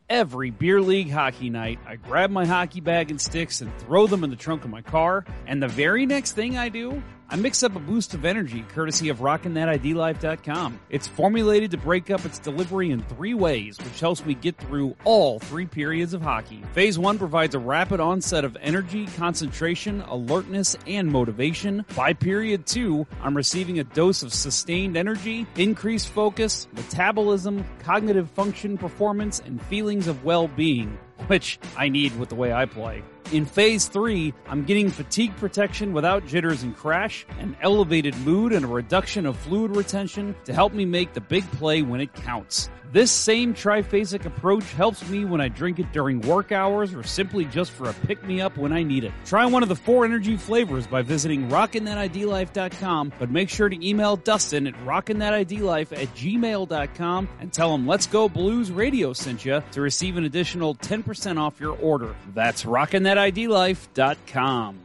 Every beer league hockey night, I grab my hockey bag and sticks and throw them in the trunk of my car. And the very next thing I do, I mix up a boost of energy courtesy of RockinThatIDLife.com. It's formulated to break up its delivery in three ways, which helps me get through all three periods of hockey. Phase 1 provides a rapid onset of energy, concentration, alertness, and motivation. By period 2, I'm receiving a dose of sustained energy, increased focus, metabolism, cognitive function, performance, and feelings of well-being, which I need with the way I play. In phase 3, I'm getting fatigue protection without jitters and crash, an elevated mood, and a reduction of fluid retention to help me make the big play when it counts. This same triphasic approach helps me when I drink it during work hours or simply just for a pick-me-up when I need it. Try one of the 4 energy flavors by visiting RockinThatIDLife.com, but make sure to email Dustin at RockinThatIDLife@gmail.com and tell him Let's Go Blues Radio sent you to receive an additional 10% off your order. That's RockinThatIDLife.com.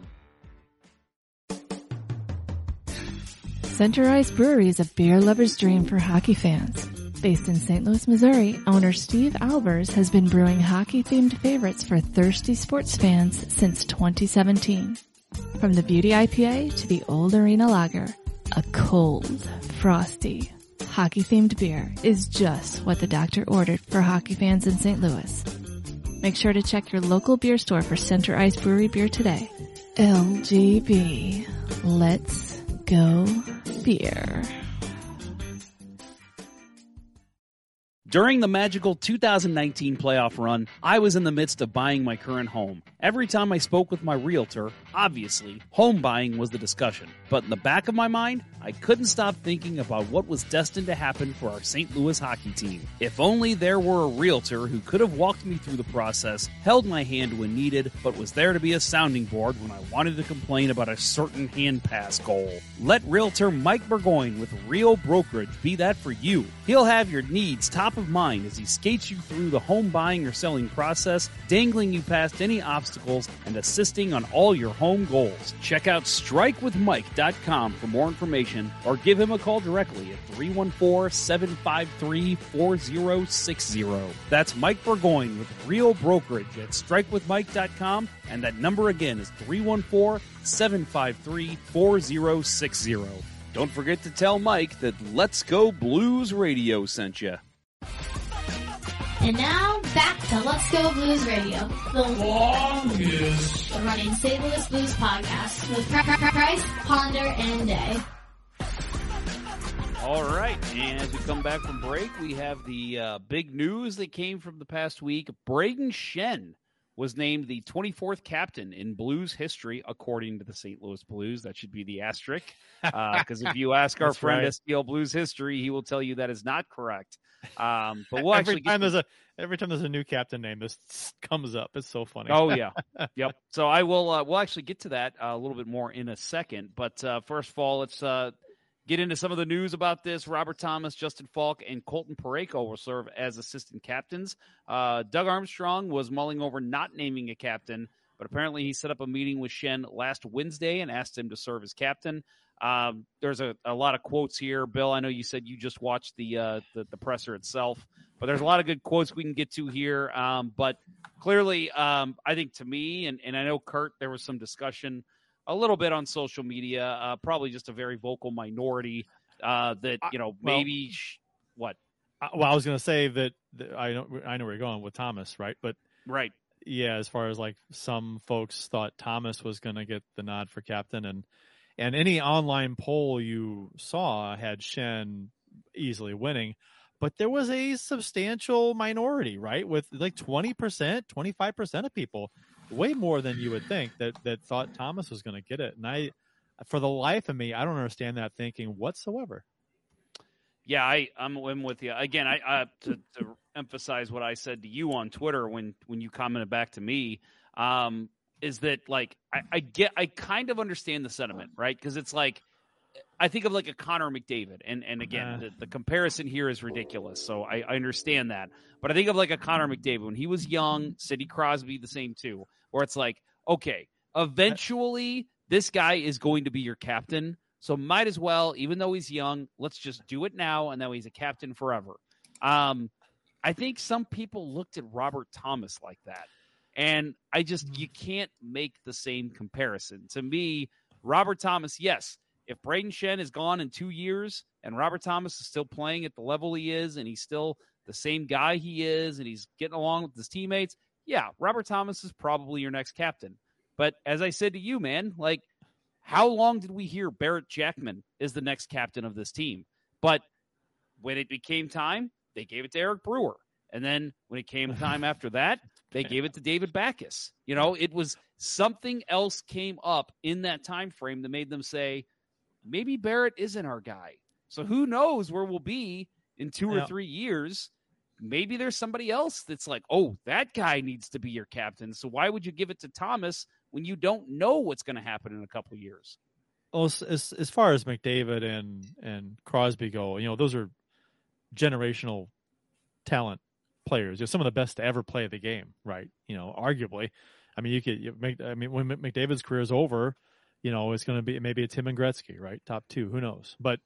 Center Ice Brewery is a beer lover's dream for hockey fans. Based in St. Louis, Missouri, owner Steve Albers has been brewing hockey-themed favorites for thirsty sports fans since 2017. From the Beauty IPA to the Old Arena Lager, a cold, frosty, hockey-themed beer is just what the doctor ordered for hockey fans in St. Louis. Make sure to check your local beer store for Center Ice Brewery beer today. LGB. Let's go beer. During the magical 2019 playoff run, I was in the midst of buying my current home. Every time I spoke with my realtor, obviously, home buying was the discussion. But in the back of my mind, I couldn't stop thinking about what was destined to happen for our St. Louis hockey team. If only there were a realtor who could have walked me through the process, held my hand when needed, but was there to be a sounding board when I wanted to complain about a certain hand pass goal. Let realtor Mike Burgoyne with Real Brokerage be that for you. He'll have your needs top of mind as he skates you through the home buying or selling process, dangling you past any obstacles and assisting on all your home goals. Check out strikewithmike.com for more information or give him a call directly at 314-753-4060. That's Mike Burgoyne with Real Brokerage at strikewithmike.com, and that number again is 314-753-4060. Don't forget to tell Mike that Let's Go Blues Radio sent you. And now, back to Let's Go Blues Radio, the longest running St. Louis Blues podcast with Price, Ponder, and Day. All right, and as we come back from break, we have the big news that came from the past week. Brayden Schenn was named the 24th captain in Blues history, according to the St. Louis Blues. That should be the asterisk, because if you ask our friend right. SPL Blues history, he will tell you that is not correct. But we'll every time there's a new captain name, this comes up. It's so funny. Oh yeah. Yep. So I will, we'll actually get to that a little bit more in a second, but, first of all, let's, get into some of the news about this. Robert Thomas, Justin Faulk, and Colton Parayko will serve as assistant captains. Doug Armstrong was mulling over not naming a captain, but apparently he set up a meeting with Schenn last Wednesday and asked him to serve as captain. There's a lot of quotes here. Bill, I know you said you just watched the presser itself, but there's a lot of good quotes we can get to here. But clearly, I think to me, and I know, Kurt, there was some discussion a little bit on social media, probably just a very vocal minority that, you know, maybe I was going to say that I know where you're going with Thomas, right? But right. Yeah, as far as like some folks thought Thomas was going to get the nod for captain, and any online poll you saw had Schenn easily winning, but there was a substantial minority, right? With like 20%, 25% of people, way more than you would think, that thought Thomas was going to get it. And I, for the life of me, I don't understand that thinking whatsoever. Yeah, I'm with you. Again, I to emphasize what I said to you on Twitter when you commented back to me, is that like I kind of understand the sentiment, right? Because it's like I think of like a Connor McDavid, and again the comparison here is ridiculous, so I understand that. But I think of like a Connor McDavid when he was young, Sidney Crosby the same too, where it's like, okay, eventually this guy is going to be your captain. So might as well, even though he's young, let's just do it now, and now he's a captain forever. I think some people looked at Robert Thomas like that, and you can't make the same comparison. To me, Robert Thomas, yes, if Brayden Schenn is gone in 2 years and Robert Thomas is still playing at the level he is and he's still the same guy he is and he's getting along with his teammates, yeah, Robert Thomas is probably your next captain. But as I said to you, man, like, how long did we hear Barrett Jackman is the next captain of this team? But when it became time, they gave it to Eric Brewer. And then when it came time after that, they gave it to David Backus. You know, it was something else came up in that time frame that made them say, maybe Barrett isn't our guy. So who knows where we'll be in 2 or 3 years. Maybe there's somebody else that's like, oh, that guy needs to be your captain. So why would you give it to Thomas when you don't know what's going to happen in a couple of years? Well, as far as McDavid and Crosby go, you know, those are generational talent players. They're some of the best to ever play the game, right? You know, arguably. I mean, when McDavid's career is over, you know, it's going to be maybe a Tim and Gretzky, right? Top two, who knows? But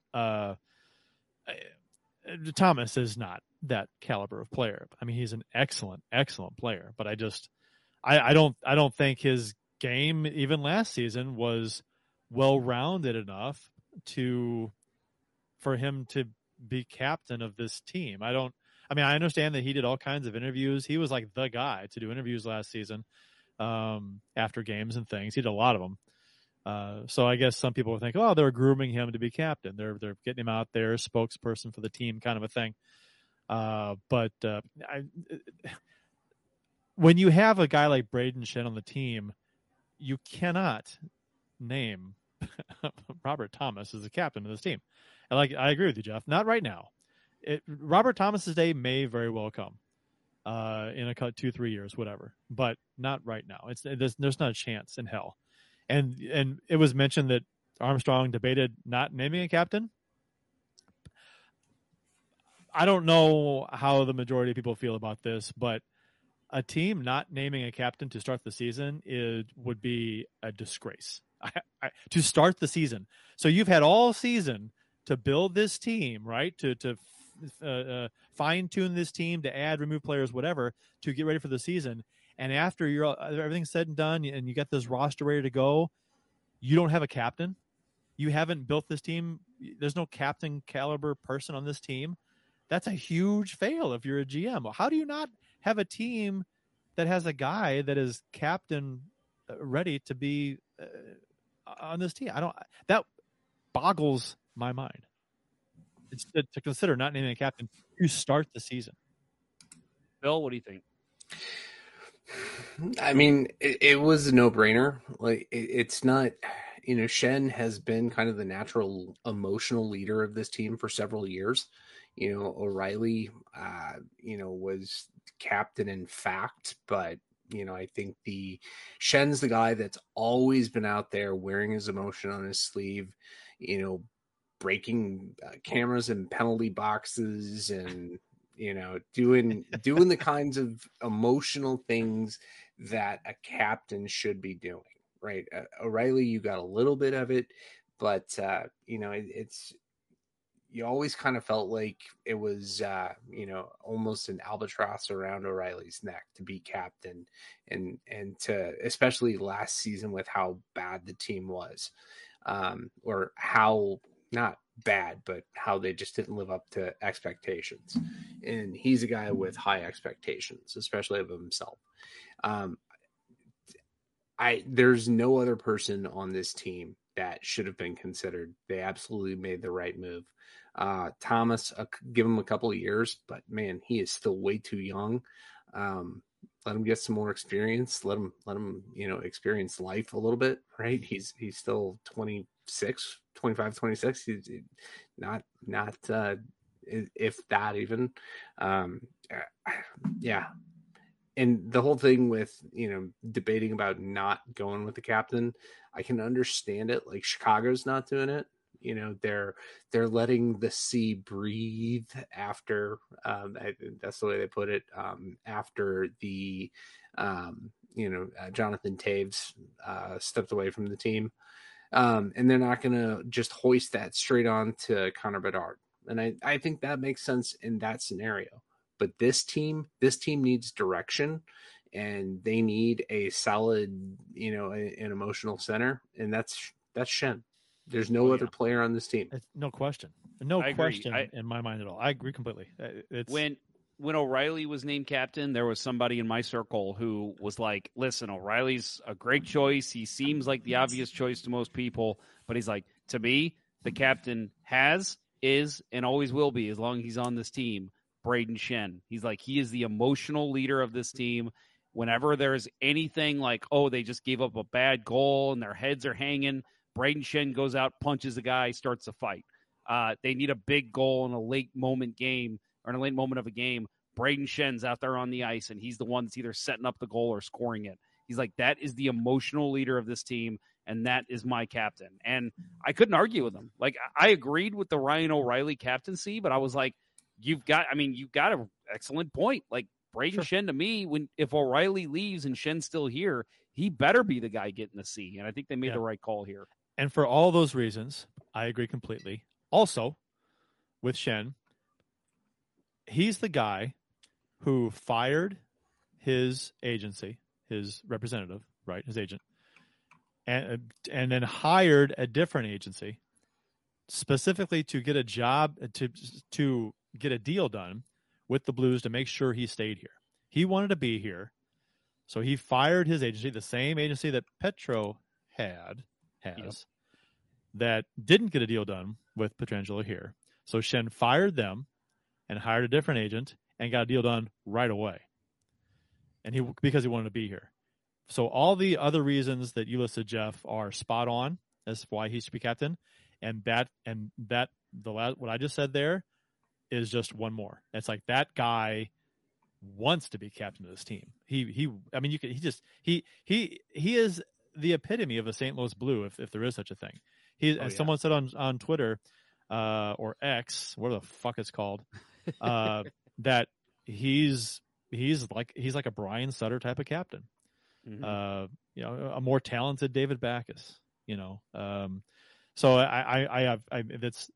Thomas is not that caliber of player. I mean, he's an excellent, excellent player, but I don't think his game even last season was well-rounded enough for him to be captain of this team. I understand that he did all kinds of interviews. He was like the guy to do interviews last season, after games and things. He did a lot of them. So I guess some people would think, oh, they're grooming him to be captain. They're getting him out there, spokesperson for the team kind of a thing. When you have a guy like Brayden Schenn on the team, you cannot name Robert Thomas as the captain of this team. And I agree with you, Jeff. Not right now. Robert Thomas's day may very well come in 2-3 years, whatever. But not right now. There's not a chance in hell. And it was mentioned that Armstrong debated not naming a captain. I don't know how the majority of people feel about this, but a team not naming a captain to start the season would be a disgrace to start the season. So you've had all season to build this team, right? To fine tune this team, to add, remove players, whatever, to get ready for the season. And after everything's said and done, and you got this roster ready to go, you don't have a captain. You haven't built this team. There's no captain caliber person on this team. That's a huge fail if you're a GM. How do you not have a team that has a guy that is captain ready to be on this team? That boggles my mind. It's to consider not naming a captain to start the season. Bill, what do you think? I mean, it was a no-brainer. Like, it's not, you know, Schenn has been kind of the natural emotional leader of this team for several years. You know, O'Reilly, you know, was captain in fact, but, you know, I think Schen's the guy that's always been out there wearing his emotion on his sleeve, you know, breaking cameras and penalty boxes and, you know, doing the kinds of emotional things that a captain should be doing, right? O'Reilly, you got a little bit of it, but, you know, you always kind of felt like it was, you know, almost an albatross around O'Reilly's neck to be captain, and to, especially last season with how bad the team was, or how not bad, but how they just didn't live up to expectations. and he's a guy with high expectations, especially of himself. There's no other person on this team that should have been considered. They absolutely made the right move. Thomas, give him a couple of years, but man, he is still way too young. Let him get some more experience. Let him, experience life a little bit, right? He's still 26, 25, 26. He's not, if that even, yeah. And the whole thing with, debating about not going with the captain, I can understand it. Like Chicago's not doing it. They're letting the sea breathe after, that's the way they put it. After the, Jonathan Taves stepped away from the team. And they're not going to just hoist that straight on to Connor Bedard. And I think that makes sense in that scenario. But this team needs direction, and they need a solid, an emotional center. And that's Schenn. There's no other player on this team. No question. No question, in my mind at all. I agree completely. When O'Reilly was named captain, there was somebody in my circle who was like, listen, O'Reilly's a great choice. He seems like the obvious choice to most people, but he's like, to me, the captain has, is, and always will be, as long as he's on this team, Brayden Schenn. He's like, he is the emotional leader of this team. Whenever there's anything like, oh, they just gave up a bad goal and their heads are hanging, Brayden Schenn goes out, punches a guy, starts a fight. They need a big goal in a late moment game or in a late moment of a game. Brayden Schen's out there on the ice, and he's the one that's either setting up the goal or scoring it. He's like, that is the emotional leader of this team, and that is my captain. And I couldn't argue with him. Like, I agreed with the Ryan O'Reilly captaincy, but I was like, you've got an excellent point. Like, Brayden Schenn, to me, if O'Reilly leaves and Schen's still here, he better be the guy getting the C. And I think they made the right call here. And for all those reasons, I agree completely. Also, with Schenn, he's the guy who fired his agency, his representative, right, his agent, and then hired a different agency specifically to get a job, to get a deal done with the Blues to make sure he stayed here. He wanted to be here, so he fired his agency, the same agency that Petro had. That didn't get a deal done with Pietrangelo here. So Schenn fired them and hired a different agent and got a deal done right away. And because he wanted to be here. So all the other reasons that you listed, Jeff, are spot on as why he should be captain. What I just said there is just one more. It's like that guy wants to be captain of this team. He is the epitome of a St. Louis Blue, if there is such a thing. Someone said on Twitter, or X, whatever the fuck it's called, that he's like a Brian Sutter type of captain. Mm-hmm. A more talented David Backus. So I have that's,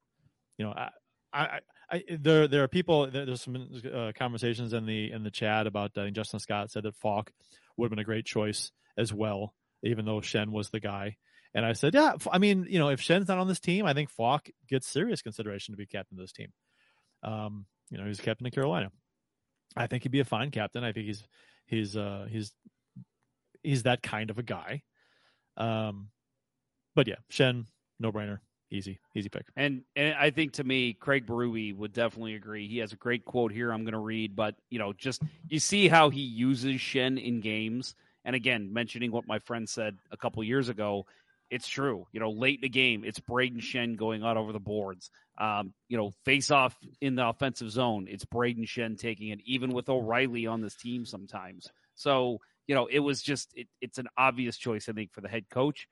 there are people. There's some conversations in the chat about Justin Scott said that Faulk would have been a great choice as well, even though Schenn was the guy. And I said, if Schen's not on this team, I think Faulk gets serious consideration to be captain of this team. He's captain of Carolina. I think he'd be a fine captain. I think he's that kind of a guy. But yeah, Schenn, no brainer. Easy pick. And I think, to me, Craig Berube would definitely agree. He has a great quote here I'm going to read, but you see how he uses Schenn in games. And again, mentioning what my friend said a couple years ago, it's true. Late in the game, it's Brayden Schenn going out over the boards. Face off in the offensive zone, it's Brayden Schenn taking it, even with O'Reilly on this team sometimes. So, it was just, it's an obvious choice, I think, for the head coach.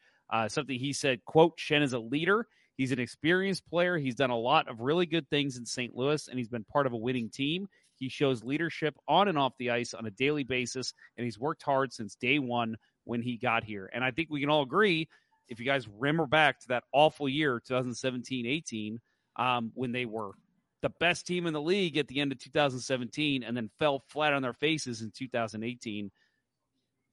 Something he said, quote, Schenn is a leader. He's an experienced player. He's done a lot of really good things in St. Louis, and he's been part of a winning team. He shows leadership on and off the ice on a daily basis, and he's worked hard since day one when he got here. And I think we can all agree, if you guys remember back to that awful year, 2017-18, when they were the best team in the league at the end of 2017 and then fell flat on their faces in 2018,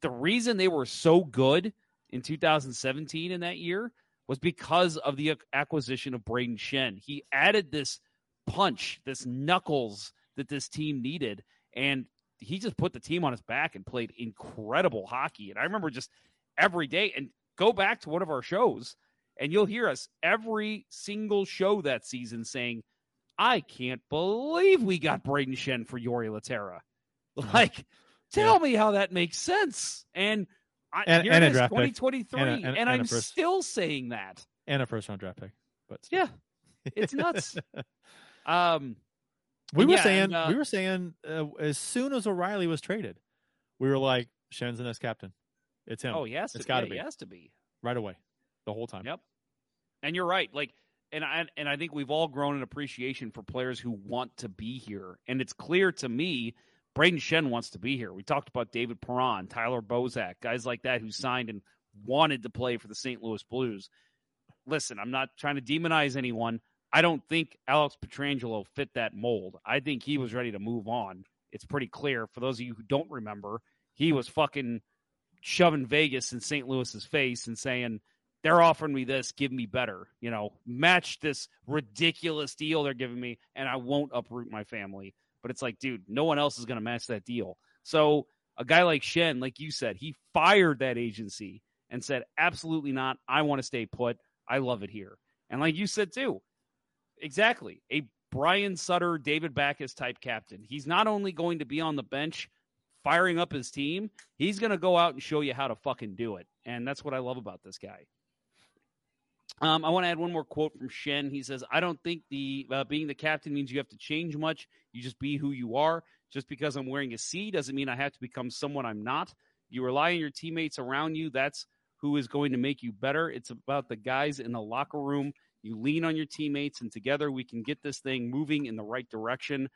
the reason they were so good in 2017 in that year was because of the acquisition of Brayden Schenn. He added this punch, this knuckles that this team needed. And he just put the team on his back and played incredible hockey. And I remember just every day, and go back to one of our shows and you'll hear us every single show that season saying, I can't believe we got Brayden Schenn for Jori Laterra. Like, tell me how that makes sense. And here it is, 2023, and I'm still saying that. And a first-round draft pick. But still. Yeah, it's nuts. We were saying as soon as O'Reilly was traded, we were like, Shenn's the next captain. It's him. Oh, yes, it's got to be. It has to be right away, the whole time. Yep. And you're right. Like, and I think we've all grown in appreciation for players who want to be here. And it's clear to me, Brayden Schenn wants to be here. We talked about David Perron, Tyler Bozak, guys like that who signed and wanted to play for the St. Louis Blues. Listen, I'm not trying to demonize anyone. I don't think Alex Pietrangelo fit that mold. I think he was ready to move on. It's pretty clear. For those of you who don't remember, he was fucking shoving Vegas in St. Louis's face and saying, they're offering me this, give me better. You know, match this ridiculous deal they're giving me, and I won't uproot my family. But it's like, dude, no one else is going to match that deal. So a guy like Schenn, like you said, he fired that agency and said, absolutely not. I want to stay put. I love it here. And like you said, too, exactly. A Brian Sutter, David Backus type captain. He's not only going to be on the bench firing up his team, he's going to go out and show you how to fucking do it. And that's what I love about this guy. I want to add one more quote from Schenn. He says, I don't think being the captain means you have to change much. You just be who you are. Just because I'm wearing a C doesn't mean I have to become someone I'm not. You rely on your teammates around you. That's who is going to make you better. It's about the guys in the locker room. You lean on your teammates, and together we can get this thing moving in the right direction.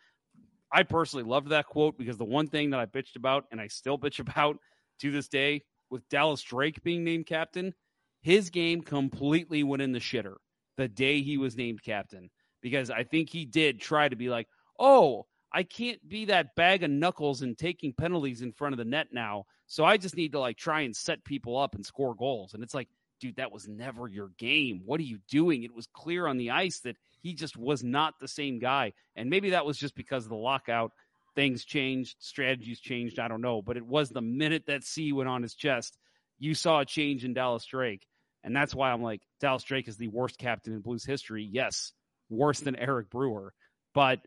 I personally loved that quote because the one thing that I bitched about, and I still bitch about to this day, with Dallas Drake being named captain, his game completely went in the shitter the day he was named captain, because I think he did try to be like, oh, I can't be that bag of knuckles and taking penalties in front of the net now, so I just need to like try and set people up and score goals. And it's like, dude, that was never your game. What are you doing? It was clear on the ice that he just was not the same guy. And maybe that was just because of the lockout. Things changed. Strategies changed. I don't know. But it was the minute that C went on his chest, you saw a change in Dallas Drake. And that's why I'm like, Dallas Drake is the worst captain in Blues history. Yes, worse than Eric Brewer. But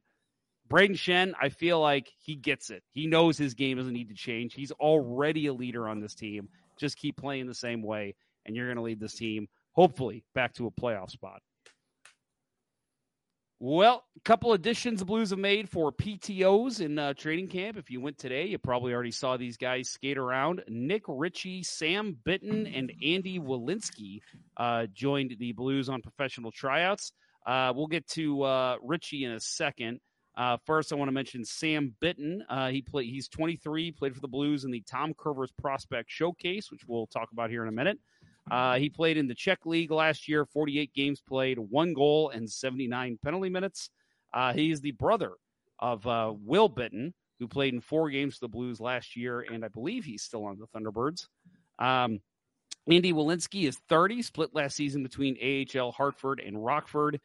Brayden Schenn, I feel like he gets it. He knows his game doesn't need to change. He's already a leader on this team. Just keep playing the same way, and you're going to lead this team, hopefully, back to a playoff spot. Well, a couple additions the Blues have made for PTOs in training camp. If you went today, you probably already saw these guys skate around. Nick Ritchie, Sam Bitten, and Andy Walensky joined the Blues on professional tryouts. We'll get to Ritchie in a second. First, I want to mention Sam Bitten. He's 23, played for the Blues in the Tom Kurvers Prospect Showcase, which we'll talk about here in a minute. He played in the Czech League last year, 48 games played, 1 goal, and 79 penalty minutes. He is the brother of Will Bitten, who played in 4 games for the Blues last year, and I believe he's still on the Thunderbirds. Andy Walensky is 30, split last season between AHL Hartford and Rockford.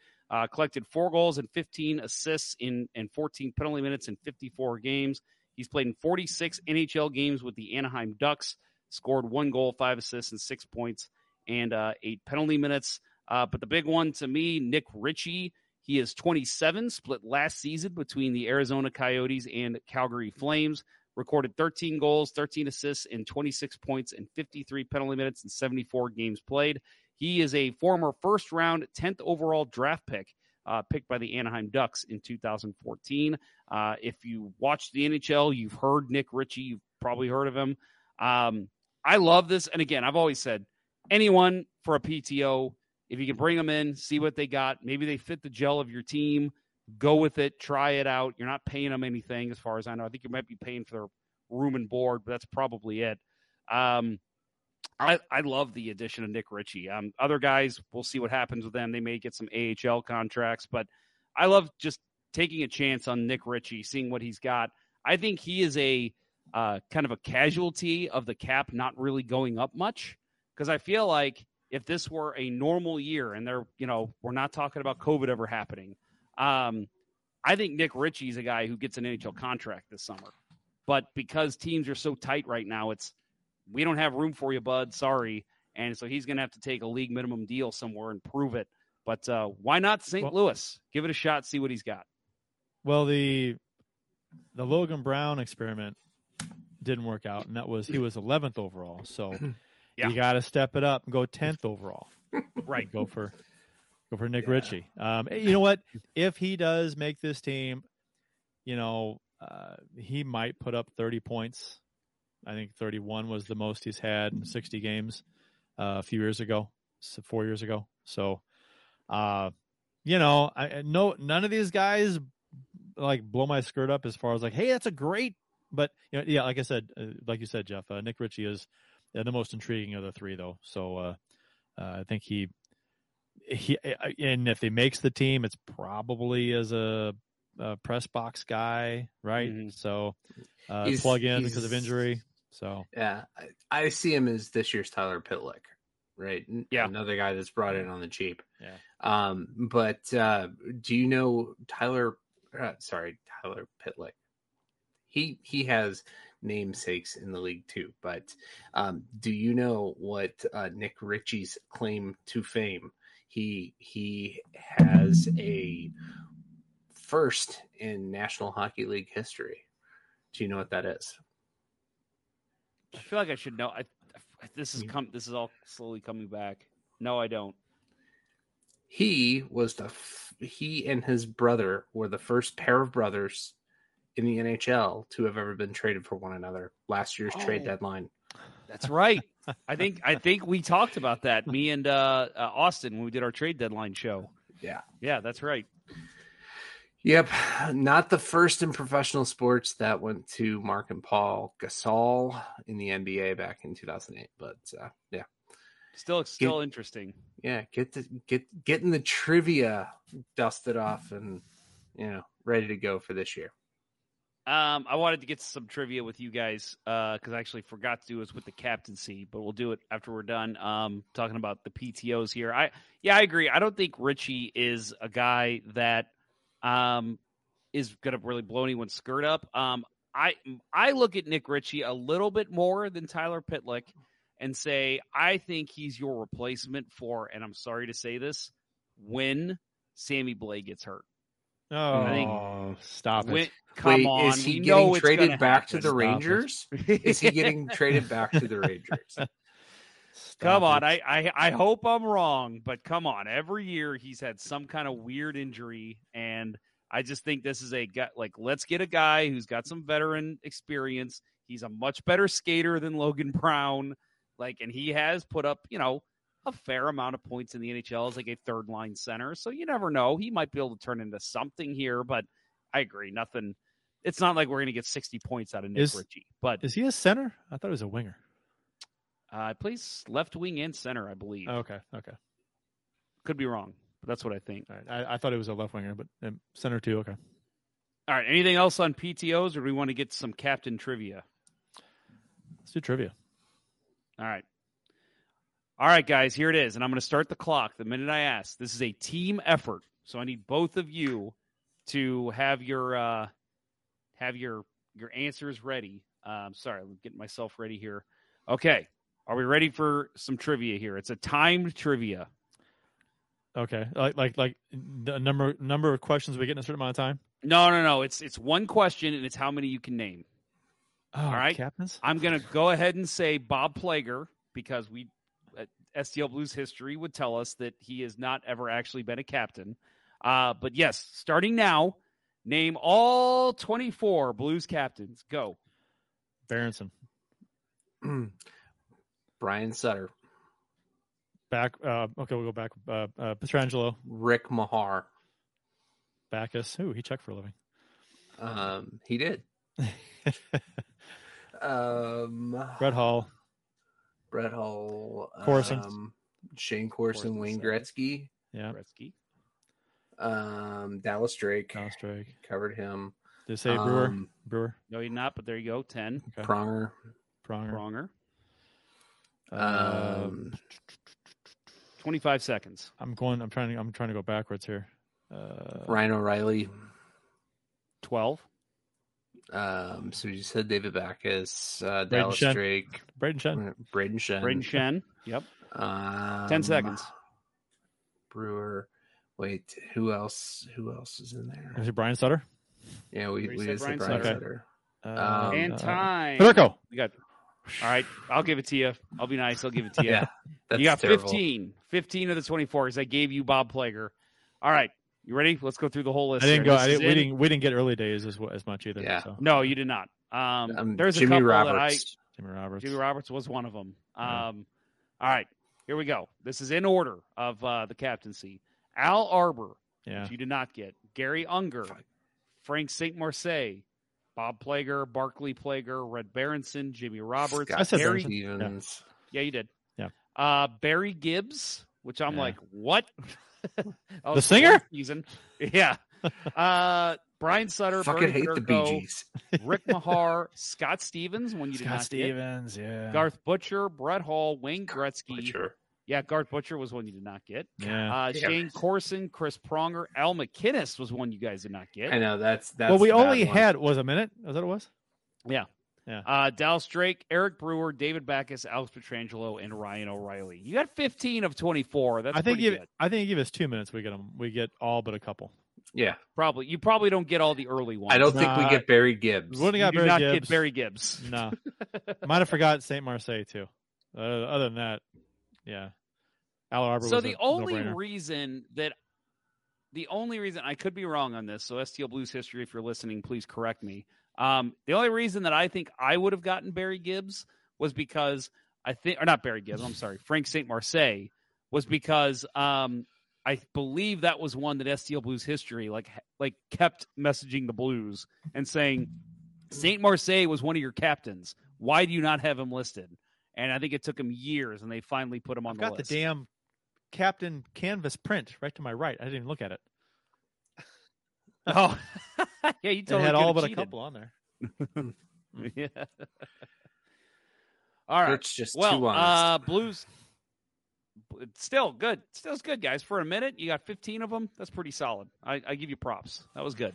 Collected 4 goals and 15 assists and 14 penalty minutes in 54 games. He's played in 46 NHL games with the Anaheim Ducks. Scored 1 goal, 5 assists, and 6 points, and 8 penalty minutes. But the big one to me, Nick Ritchie. He is 27, split last season between the Arizona Coyotes and Calgary Flames. Recorded 13 goals, 13 assists, and 26 points, and 53 penalty minutes in 74 games played. He is a former first-round 10th overall draft pick, picked by the Anaheim Ducks in 2014. If you watch the NHL, you've heard Nick Ritchie. You've probably heard of him. I love this. And again, I've always said anyone for a PTO, if you can bring them in, see what they got, maybe they fit the gel of your team, go with it, try it out. You're not paying them anything as far as I know. I think you might be paying for their room and board, but that's probably it. I love the addition of Nick Ritchie. Other guys, we'll see what happens with them. They may get some AHL contracts, but I love just taking a chance on Nick Ritchie, seeing what he's got. I think he is a kind of a casualty of the cap not really going up much, because I feel like if this were a normal year and we're not talking about COVID ever happening, I think Nick Ritchie's a guy who gets an NHL contract this summer. But because teams are so tight right now, it's, we don't have room for you, bud. Sorry. And so he's going to have to take a league minimum deal somewhere and prove it. But why not St. Louis? Give it a shot, see what he's got. Well, the Logan Brown experiment didn't work out, and that was he was 11th overall. So yeah. You got to step it up and go 10th overall. Right. Go for Nick Ritchie. You know what? If he does make this team, he might put up 30 points. I think 31 was the most he's had in 60 games a few years ago, 4 years ago. So, none of these guys like blow my skirt up as far as like, hey, that's a great. But like I said, like you said, Jeff, Nick Ritchie is the most intriguing of the three, though. So I think he and if he makes the team, it's probably as a press box guy, right? Mm-hmm. So plug in because of injury. So yeah, I see him as this year's Tyler Pitlick, right? Yeah, another guy that's brought in on the cheap. Yeah. But do you know Tyler Pitlick? He has namesakes in the league too, but do you know what Nick Ritchie's claim to fame? He has a first in National Hockey League history. Do you know what that is? I feel like I should know. This is all slowly coming back. No, I don't. He and his brother were the first pair of brothers in the NHL to have ever been traded for one another last year's trade deadline. That's right. I think we talked about that, me and Austin, when we did our trade deadline show. Yeah, that's right. Yep. Not the first in professional sports. That went to Mark and Paul Gasol in the NBA back in 2008, but yeah. Still interesting. Yeah. Getting the trivia dusted off and, ready to go for this year. I wanted to get some trivia with you guys because I actually forgot to do this with the captaincy, but we'll do it after we're done talking about the PTOs here. I agree. I don't think Ritchie is a guy that is going to really blow anyone's skirt up. I look at Nick Ritchie a little bit more than Tyler Pitlick and say, I think he's your replacement for, and I'm sorry to say this, when Sammy Blais gets hurt. Oh, stop it. Come on. Is he getting traded back to the Rangers? Is he getting traded back to the Rangers? Come on. I hope I'm wrong, but come on. Every year he's had some kind of weird injury, and I just think this is a guy, like, let's get a guy who's got some veteran experience. He's a much better skater than Logan Brown. Like, and he has put up, a fair amount of points in the NHL as like a third line center. So you never know. He might be able to turn into something here, but I agree. Nothing. It's not like we're going to get 60 points out of Nick Ritchie, but is he a center? I thought he was a winger. He plays left wing and center, I believe. Okay. Could be wrong, but that's what I think. All right. I thought it was a left winger, but center too. Okay. All right. Anything else on PTOs, or do we want to get some captain trivia? Let's do trivia. All right. All right, guys, here it is, and I'm going to start the clock the minute I ask. This is a team effort, so I need both of you to have your answers ready. Sorry, I'm getting myself ready here. Okay, are we ready for some trivia here? It's a timed trivia. Okay, like the number of questions we get in a certain amount of time? No. It's one question, and it's how many you can name. Oh, all right, captains? I'm going to go ahead and say Bob Plager because we. STL Blues history would tell us that he has not ever actually been a captain. But yes, starting now, name all 24 Blues captains. Go. Berenson. Brian Sutter. Back. Okay, we'll go back. Pietrangelo. Rick Mahar. Backus. Ooh, he checked for a living. He did. Brett Hull, Corson. Shane Corson, Wayne Gretzky. Yeah. Gretzky. Dallas Drake. Covered him. Did it say Brewer? No, you're not, but there you go. 10. Okay. Pronger. 25 seconds. I'm trying to go backwards here. Ryan O'Reilly. 12. So you said David Backus, Dallas Schenn. Drake. Brayden Schenn. Yep. 10 seconds. Brewer. Wait, who else is in there? Is it Brian Sutter? Yeah, we said Brian Sutter. Okay. And time. We got. All right, I'll give it to you. I'll be nice. I'll give it to you. Yeah, you got terrible. 15 of the 24 because I gave you Bob Plager. All right, you ready? Let's go through the whole list. We didn't get early days as much either. Yeah. So. No, you did not. There's Jimmy a couple Roberts. That I. Jimmy Roberts was one of them. All right, here we go. This is in order of the captaincy. Al Arbor, which you did not get. Gary Unger, Frank St. Marseille, Bob Plager, Barkley Plager, Red Berenson, Jimmy Roberts, Gary Stevens. Yeah, you did. Yeah. Barry Gibbs, which I'm like, what? Oh, the singer? Season. Yeah. Brian Sutter, fucking hate Bernie Kirko, the Bee Gees. Rick Mahar, Scott Stevens, when you did not get. Garth Butcher, Brett Hall, Wayne Gretzky. Yeah, Garth Butcher was one you did not get. Yeah. Shane Corson, Chris Pronger, Al McInnes was one you guys did not get. I know that's well, we only had was a minute. Is that what it was? Yeah. Yeah. Dallas Drake, Eric Brewer, David Backus, Alex Petrangelo, and Ryan O'Reilly. You got 15 of 24. I think you give us 2 minutes. We get all but a couple. Yeah, probably. You probably don't get all the early ones. I don't think we get Barry Gibbs. We did not get Barry Gibbs. No, might have forgot St. Marseille too. Other than that, yeah. Al Arbor so was the only no-brainer. Reason that the only reason I could be wrong on this, so STL Blues history, if you're listening, please correct me. The only reason that I think I would have gotten Barry Gibbs was because Frank St. Marseille was because I believe that was one that STL Blues history like kept messaging the Blues and saying St. Marseille was one of your captains. Why do you not have him listed? And I think it took him years, and they finally put him on the list. I got the damn captain canvas print right to my right. I didn't even look at it. Oh, yeah, you totally had all but cheated. A couple on there. Yeah. All right. It's just too honest. Blues. It's still good. Still's good, guys. For a minute, you got 15 of them. That's pretty solid. I give you props. That was good.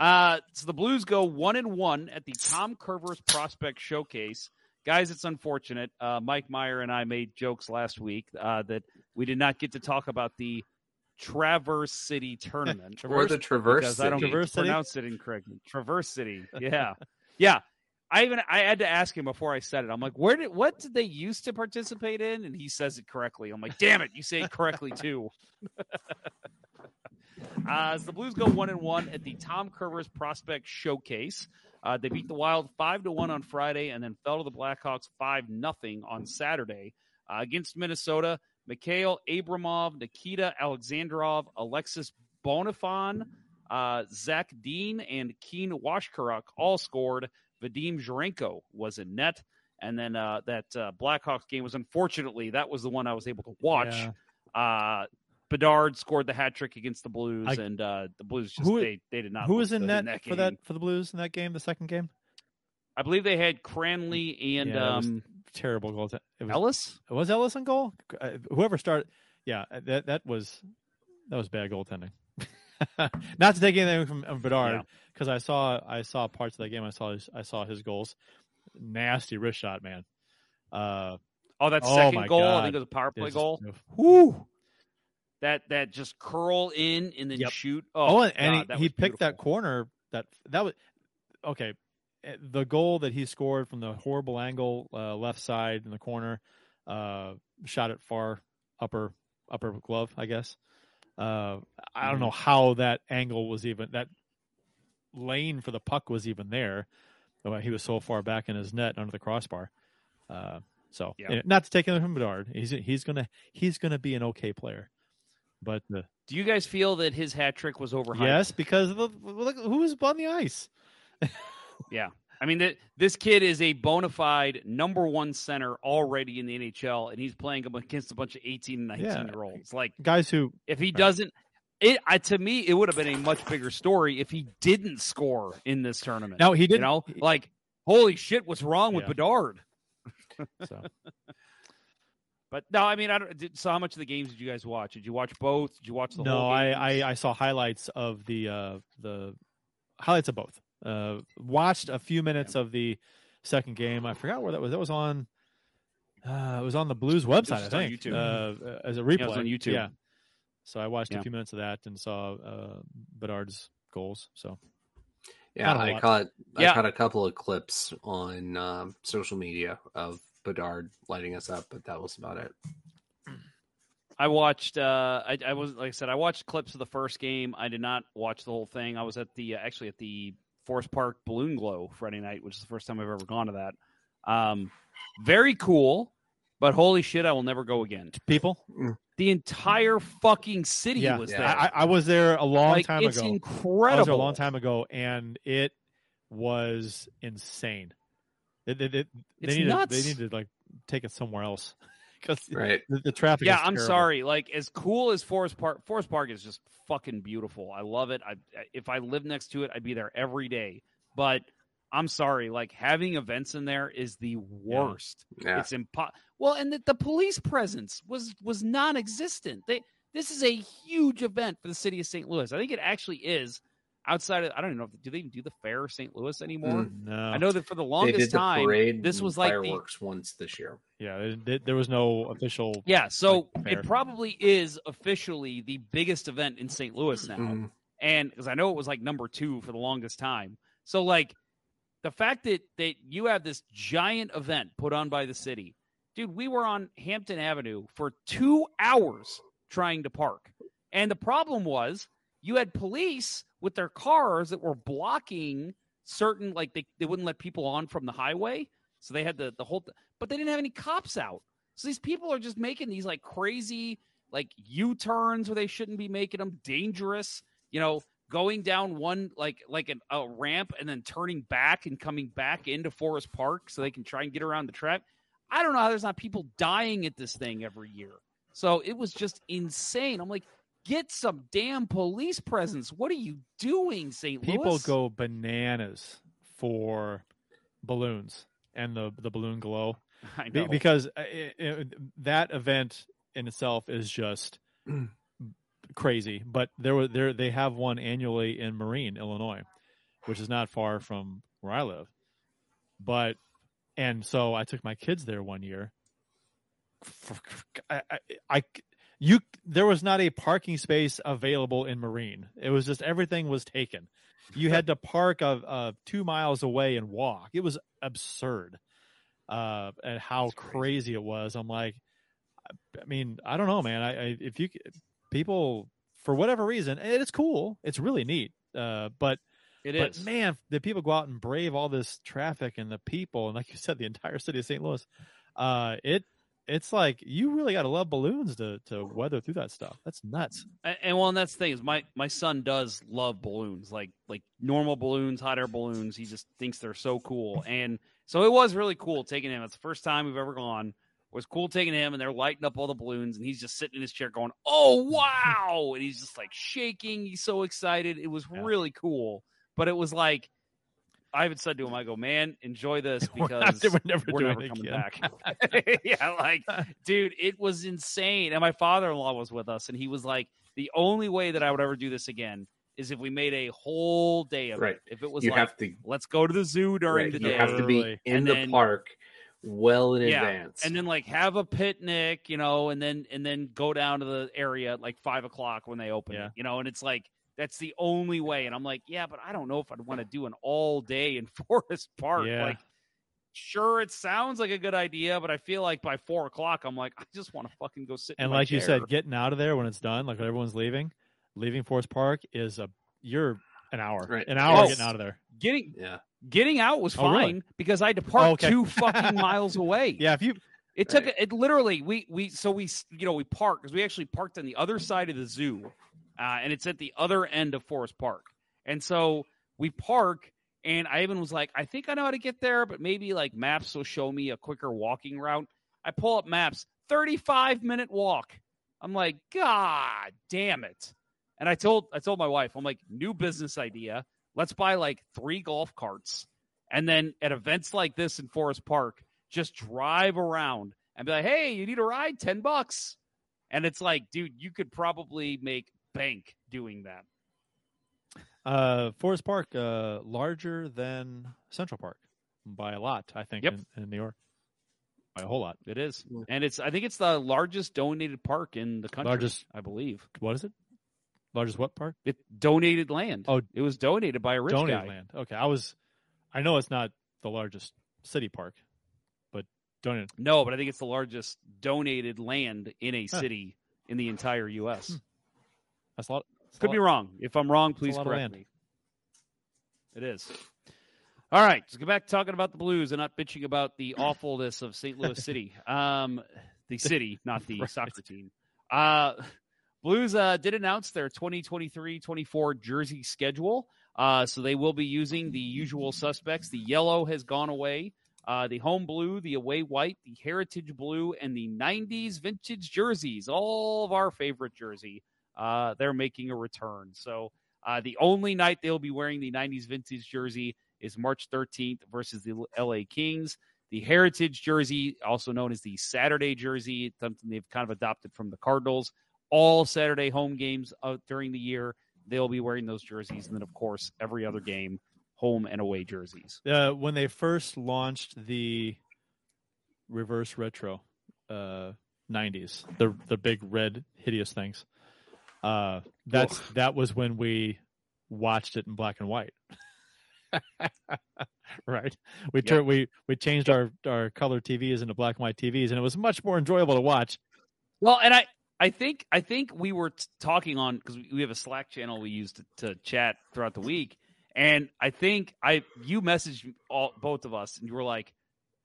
So the Blues go 1-1 at the Tom Kurvers Prospect Showcase. Guys, it's unfortunate. Mike Meyer and I made jokes last week that we did not get to talk about the Traverse City tournament. Traverse City. Yeah. Yeah. I had to ask him before I said it. I'm like, what did they used to participate in? And he says it correctly. I'm like, damn it. You say it correctly too. As the Blues go 1-1 at the Tom Kurvers Prospect Showcase. They beat the Wild 5-1 on Friday and then fell to the Blackhawks 5-0 on Saturday. Against Minnesota, Mikhail Abramov, Nikita Alexandrov, Alexis Bonifon, Zach Dean, and Keen Washkaruk all scored. Vadim Jurenko was in net. And then that Blackhawks game was, unfortunately, that was the one I was able to watch. Yeah. Bedard scored the hat trick against the Blues, and the Blues just did not. Who was in net for the Blues in that game, the second game? I believe they had Cranley and terrible goal. Ellis? Was Ellis in goal? Whoever started, that was bad goaltending. Not to take anything from Bedard, because I saw parts of that game. I saw his goals. Nasty wrist shot, man. Second goal. God. I think it was a power play goal. Whoo. That just curl in and then shoot. He picked that corner. That was okay. The goal that he scored from the horrible angle, left side in the corner, shot at far upper glove, I guess. I don't know how that angle was even that lane for the puck was even there. He was so far back in his net under the crossbar. Not to take anything from Bedard, he's gonna be an okay player. But do you guys feel that his hat trick was overhyped? Yes, because look who was on the ice. Yeah. I mean, this kid is a bona fide number one center already in the NHL, and he's playing against a bunch of 18 and 19-year-olds. Like guys who, if he doesn't, to me, it would have been a much bigger story if he didn't score in this tournament. No, he didn't. You know? Like, holy shit, what's wrong with Bedard? So. But no, I mean, so how much of the games did you guys watch? Did you watch both? Did you watch the whole game? No, I saw highlights of the highlights of both. Watched a few minutes of the second game. I forgot where that was. That was on. It was on the Blues website, I think, as a replay. Yeah, it was on YouTube. Yeah. So I watched a few minutes of that and saw Bedard's goals. So. Yeah, I caught a couple of clips on social media of Bedard lighting us up, but that was about it. I watched. I was, like I said, I watched clips of the first game. I did not watch the whole thing. I was at the at the Forest Park Balloon Glow Friday night, which is the first time I've ever gone to that. Very cool, but holy shit, I will never go again. People. Mm. The entire fucking city was there. I was there a long time ago. It's incredible. I was there a long time ago, and it was insane. They need to take it somewhere else because the traffic. Yeah, is terrible. I'm sorry. Like, as cool as Forest Park is just fucking beautiful. I love it. If I lived next to it, I'd be there every day. But I'm sorry, like, having events in there is the worst. Yeah. It's impossible. Well, and the police presence was non-existent. This is a huge event for the city of St. Louis. I think it actually is outside of, I don't even know if do they even do the fair of St. Louis anymore? No. I know that for the longest time, this was like fireworks once this year. Yeah, there was no official. Yeah, so it probably is officially the biggest event in St. Louis now. Mm. And because I know it was like number 2 for the longest time. So the fact that you have this giant event put on by the city, dude, we were on Hampton Avenue for 2 hours trying to park. And the problem was you had police with their cars that were blocking certain, they wouldn't let people on from the highway. So they had the whole, but they didn't have any cops out. So these people are just making these crazy, U-turns where they shouldn't be making them, dangerous, going down one a ramp and then turning back and coming back into Forest Park so they can try and get around the trap. I don't know how there's not people dying at this thing every year. So it was just insane. I'm like, get some damn police presence. What are you doing, St. Louis? People go bananas for balloons and the balloon glow. I know. Because that event in itself is just crazy, but they have one annually in Marine, Illinois, which is not far from where I live. But and so I took my kids there one year. There was not a parking space available in Marine. It was just everything was taken. You had to park 2 miles away and walk. It was absurd, and how crazy it was. I'm like, I mean, I don't know, man. People, for whatever reason, and it's cool. It's really neat. But man, the people go out and brave all this traffic and the people, and like you said, the entire city of St. Louis. It's like you really got to love balloons to weather through that stuff. That's nuts. And that's the thing is my son does love balloons, like normal balloons, hot air balloons. He just thinks they're so cool, and so it was really cool taking him. It's the first time we've ever gone. It was cool taking him, and they're lighting up all the balloons, and he's just sitting in his chair going, oh, wow. And he's just shaking. He's so excited. It was really cool. But it was I even said to him, I go, man, enjoy this because we're never coming back. Yeah, dude, it was insane. And my father-in-law was with us, and he was like, the only way that I would ever do this again is if we made a whole day of it. If it was let's go to the zoo during the day. You have to be in the park well in advance, and then have a picnic, and then go down to the area at 5:00 when they open it, and it's that's the only way. And I'm like, yeah, but I don't know if I'd want to do an all day in Forest Park. Sure, it sounds like a good idea, but I feel like by 4:00 I'm like, I just want to fucking go sit in my chair. You said, getting out of there when it's done, when everyone's leaving Forest Park is you're an hour, getting out of there. Getting out was fine because I had to park 2 fucking miles away. Yeah, we parked because we actually parked on the other side of the zoo, and it's at the other end of Forest Park, and so we park. And I even was like, I think I know how to get there, but maybe Maps will show me a quicker walking route. I pull up Maps, 35-minute walk. I'm like, God damn it! And I told my wife, I'm like, new business idea. Let's buy 3 golf carts, and then at events like this in Forest Park, just drive around and be like, hey, you need a ride? $10. And it's dude, you could probably make bank doing that. Forest Park, larger than Central Park by a lot, I think, in New York. By a whole lot. It is. And it's, I think it's the largest donated park in the country, I believe. What is it? Largest what park? It donated land. Oh, it was donated by a rich guy. Donated land. Okay. I know it's not the largest city park, but donated. No, but I think it's the largest donated land in a city in the entire U.S. That's a lot. Could be wrong. If I'm wrong, please correct me. It is. All right, let's go back to talking about the Blues and not bitching about the awfulness of St. Louis City. The city, not the soccer team. Blues did announce their 2023-24 jersey schedule, so they will be using the usual suspects. The yellow has gone away, the home blue, the away white, the heritage blue, and the 90s vintage jerseys, all of our favorite jersey. They're making a return. So the only night they'll be wearing the 90s vintage jersey is March 13th versus the LA Kings. The heritage jersey, also known as the Saturday jersey, something they've kind of adopted from the Cardinals. All Saturday home games during the year, they'll be wearing those jerseys. And then, of course, every other game, home and away jerseys. When they first launched the reverse retro 90s, the big red hideous things, that was when we watched it in black and white. Right. We changed our color TVs into black and white TVs, and it was much more enjoyable to watch. Well, and I think we were talking on, because we have a Slack channel we use to chat throughout the week, and I think you messaged both of us, and you were like,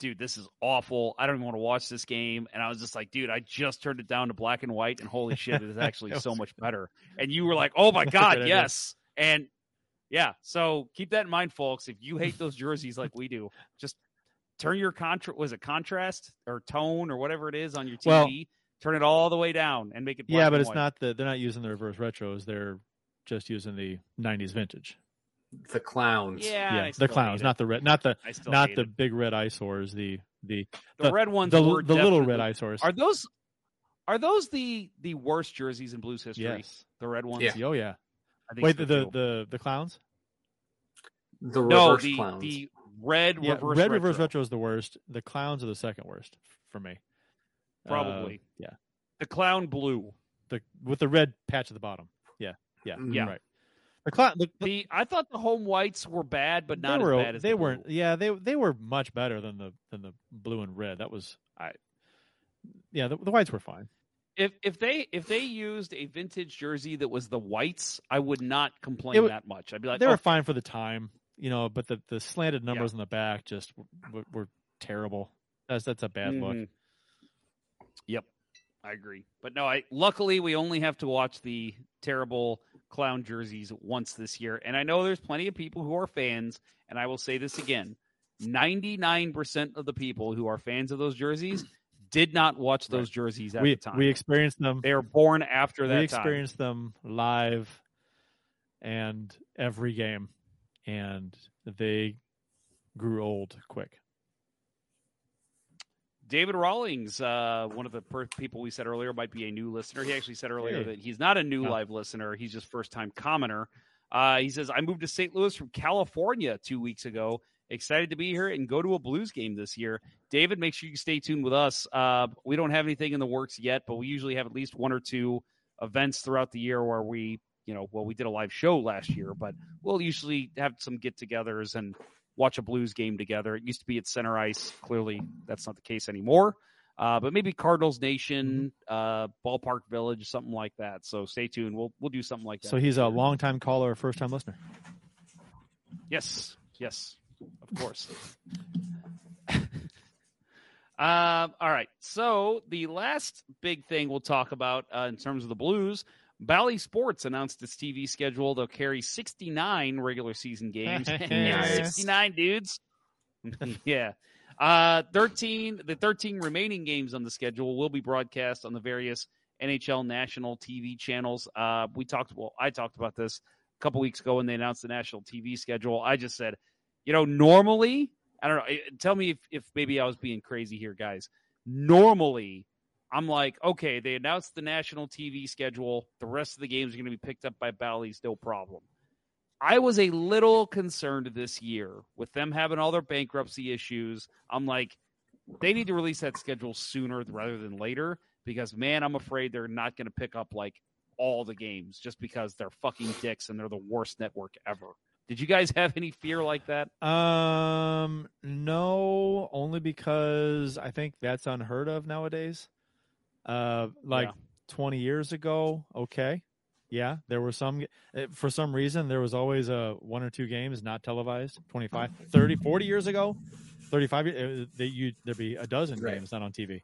dude, this is awful. I don't even want to watch this game. And I was just like, dude, I just turned it down to black and white, and holy shit, it is actually so much better. And you were like, oh my God, yes. And yeah, so keep that in mind, folks. If you hate those jerseys like we do, just turn your contrast or tone or whatever it is on your TV, turn it all the way down and make it black and white. Yeah, but it's not they're not using the reverse retros. They're just using the 90s vintage. The clowns. Yeah the clowns, not the big red eyesores, the red ones, the little red eyesores. Are those the worst jerseys in Blues history? Yes. The red ones. Yeah. Oh yeah. Wait, the clowns? The reverse clowns. The reverse retro is the worst. The clowns are the second worst for me. Probably. Yeah. The clown blue. With the red patch at the bottom. Yeah. Yeah. Mm-hmm. Yeah. Right. I thought the home whites were bad, but not as bad as they weren't. Yeah, they were much better than the blue and red. That was the whites were fine. If they used a vintage jersey that was the whites, I would not complain that much. I'd be like, they were fine for the time, but the slanted numbers on the back just were terrible. That's a bad look. Yep, I agree. But no, luckily we only have to watch the terrible clown jerseys once this year. And I know there's plenty of people who are fans, and I will say this again: 99% of the people who are fans of those jerseys did not watch those jerseys at the time. We experienced them. They were born after that time. We experienced them live and every game, and they grew old quick. David Rawlings, one of the people we said earlier might be a new listener. He actually said earlier that he's not a new live listener. He's just first-time commenter. He says, I moved to St. Louis from California 2 weeks ago. Excited to be here and go to a Blues game this year. David, make sure you stay tuned with us. We don't have anything in the works yet, but we usually have at least one or two events throughout the year where we did a live show last year, but we'll usually have some get-togethers and watch a Blues game together. It used to be at Center Ice. Clearly, that's not the case anymore. But maybe Cardinals Nation, Ballpark Village, something like that. So stay tuned. We'll do something like that. So he's a longtime caller, first-time listener. Yes. Of course. All right. So the last big thing we'll talk about in terms of the Blues, Bally Sports announced its TV schedule. They'll carry 69 regular season games. Nice. 69 dudes. Yeah. 13 remaining games on the schedule will be broadcast on the various NHL national TV channels. I talked about this a couple weeks ago when they announced the national TV schedule. I just said, normally, I don't know. Tell me if maybe I was being crazy here, guys. Normally, I'm like, okay, they announced the national TV schedule. The rest of the games are going to be picked up by Bally's, no problem. I was a little concerned this year with them having all their bankruptcy issues. I'm like, they need to release that schedule sooner rather than later because, man, I'm afraid they're not going to pick up, like, all the games just because they're fucking dicks and they're the worst network ever. Did you guys have any fear like that? No, only because I think that's unheard of nowadays. 20 years ago, okay. Yeah, there were some, for some reason, there was always a one or two games not televised, 25, 30, 40 years ago, 35, there'd be a dozen games not on TV.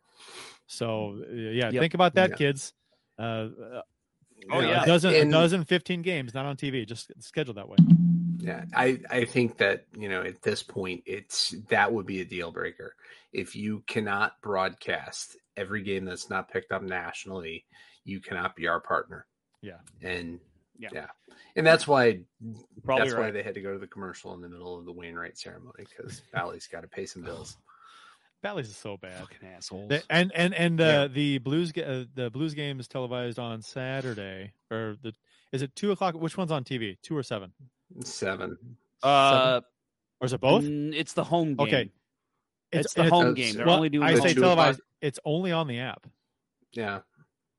So, think about that, kids. A dozen, 15 games not on TV, just scheduled that way. Yeah, I think that, you know, at this point, that would be a deal breaker. If you cannot broadcast every game that's not picked up nationally, you cannot be our partner. Yeah. And and that's why they had to go to the commercial in the middle of the Wainwright ceremony because Bally's got to pay some bills. Bally's is so bad. Fucking assholes. The Blues game is televised on Saturday is it 2:00? Which one's on TV? 2 or 7? 7. Seven? Or is it both? It's the home game. Okay. It's the home game. They're only doing. I say televised. It's only on the app. Yeah.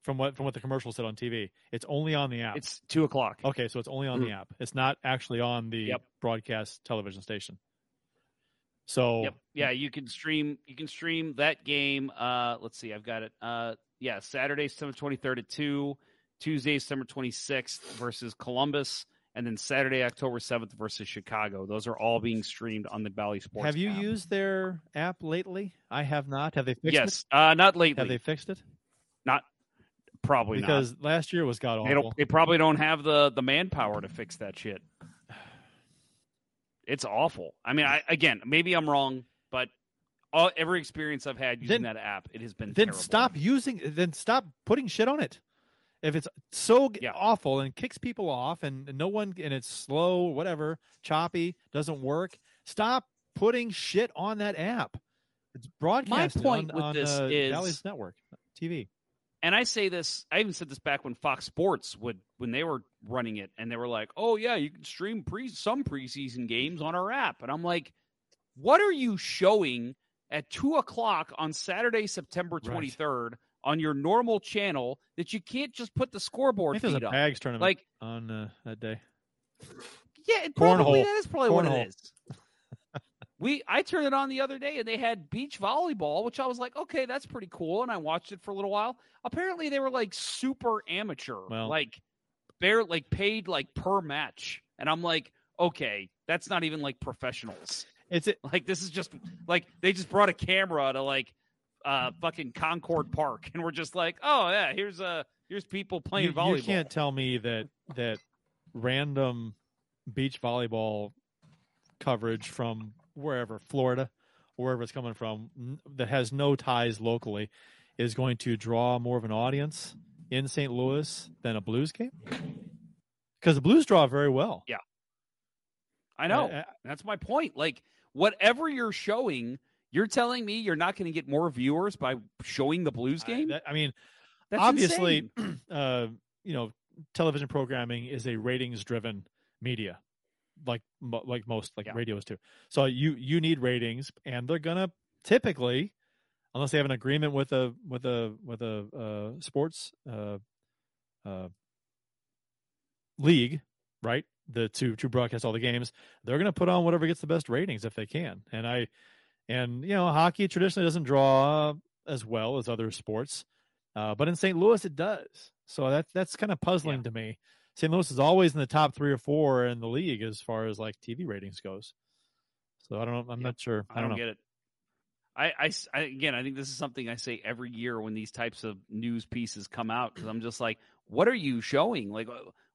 From what the commercial said on TV, it's only on the app. It's 2:00. Okay, so it's only on the app. It's not actually on the broadcast television station. So you can stream that game. Let's see, I've got it. Saturday, December 23rd at 2:00, Tuesday, December 26th versus Columbus. And then Saturday, October 7th versus Chicago. Those are all being streamed on the Bally Sports app. Have you used their app lately? I have not. Have they fixed it? Yes, not lately. Have they fixed it? Probably not. Because last year was god awful. They probably don't have the manpower to fix that shit. It's awful. I mean, again, maybe I'm wrong, but every experience I've had using that app, it has been terrible. Then stop putting shit on it. If it's so awful and kicks people off and it's slow, whatever, choppy, doesn't work, stop putting shit on that app. It's broadcast on Bally's network TV. And I say this, I even said this back when Fox Sports when they were running it and they were like, oh yeah, you can stream some preseason games on our app. And I'm like, what are you showing at 2:00 on Saturday, September 23rd? Right. On your normal channel that you can't just put the scoreboard feed up. I think there's a PAGS tournament on that day. Yeah, that is probably what it is. I turned it on the other day, and they had beach volleyball, which I was like, okay, that's pretty cool, and I watched it for a little while. Apparently, they were, like, super amateur, paid, per match. And I'm like, okay, that's not even, like, professionals. This is just, like, they just brought a camera to, like, fucking Concord Park, and we're just like, oh yeah, here's people playing volleyball. You can't tell me that random beach volleyball coverage from wherever, Florida, wherever it's coming from, that has no ties locally, is going to draw more of an audience in St. Louis than a Blues game, because the Blues draw very well. Yeah, I know. That's my point. Like, whatever you're showing. You're telling me you're not going to get more viewers by showing the Blues game? That's obviously, television programming is a ratings-driven media, like most radios too. So you need ratings, and they're gonna typically, unless they have an agreement with a sports league, right? To broadcast all the games, they're gonna put on whatever gets the best ratings if they can, And hockey traditionally doesn't draw as well as other sports, but in St. Louis it does. So that's kind of puzzling to me. St. Louis is always in the top 3 or 4 in the league as far as like TV ratings goes. So I don't know. I'm not sure. I don't get it. I think this is something I say every year when these types of news pieces come out, because I'm just like, what are you showing? Like,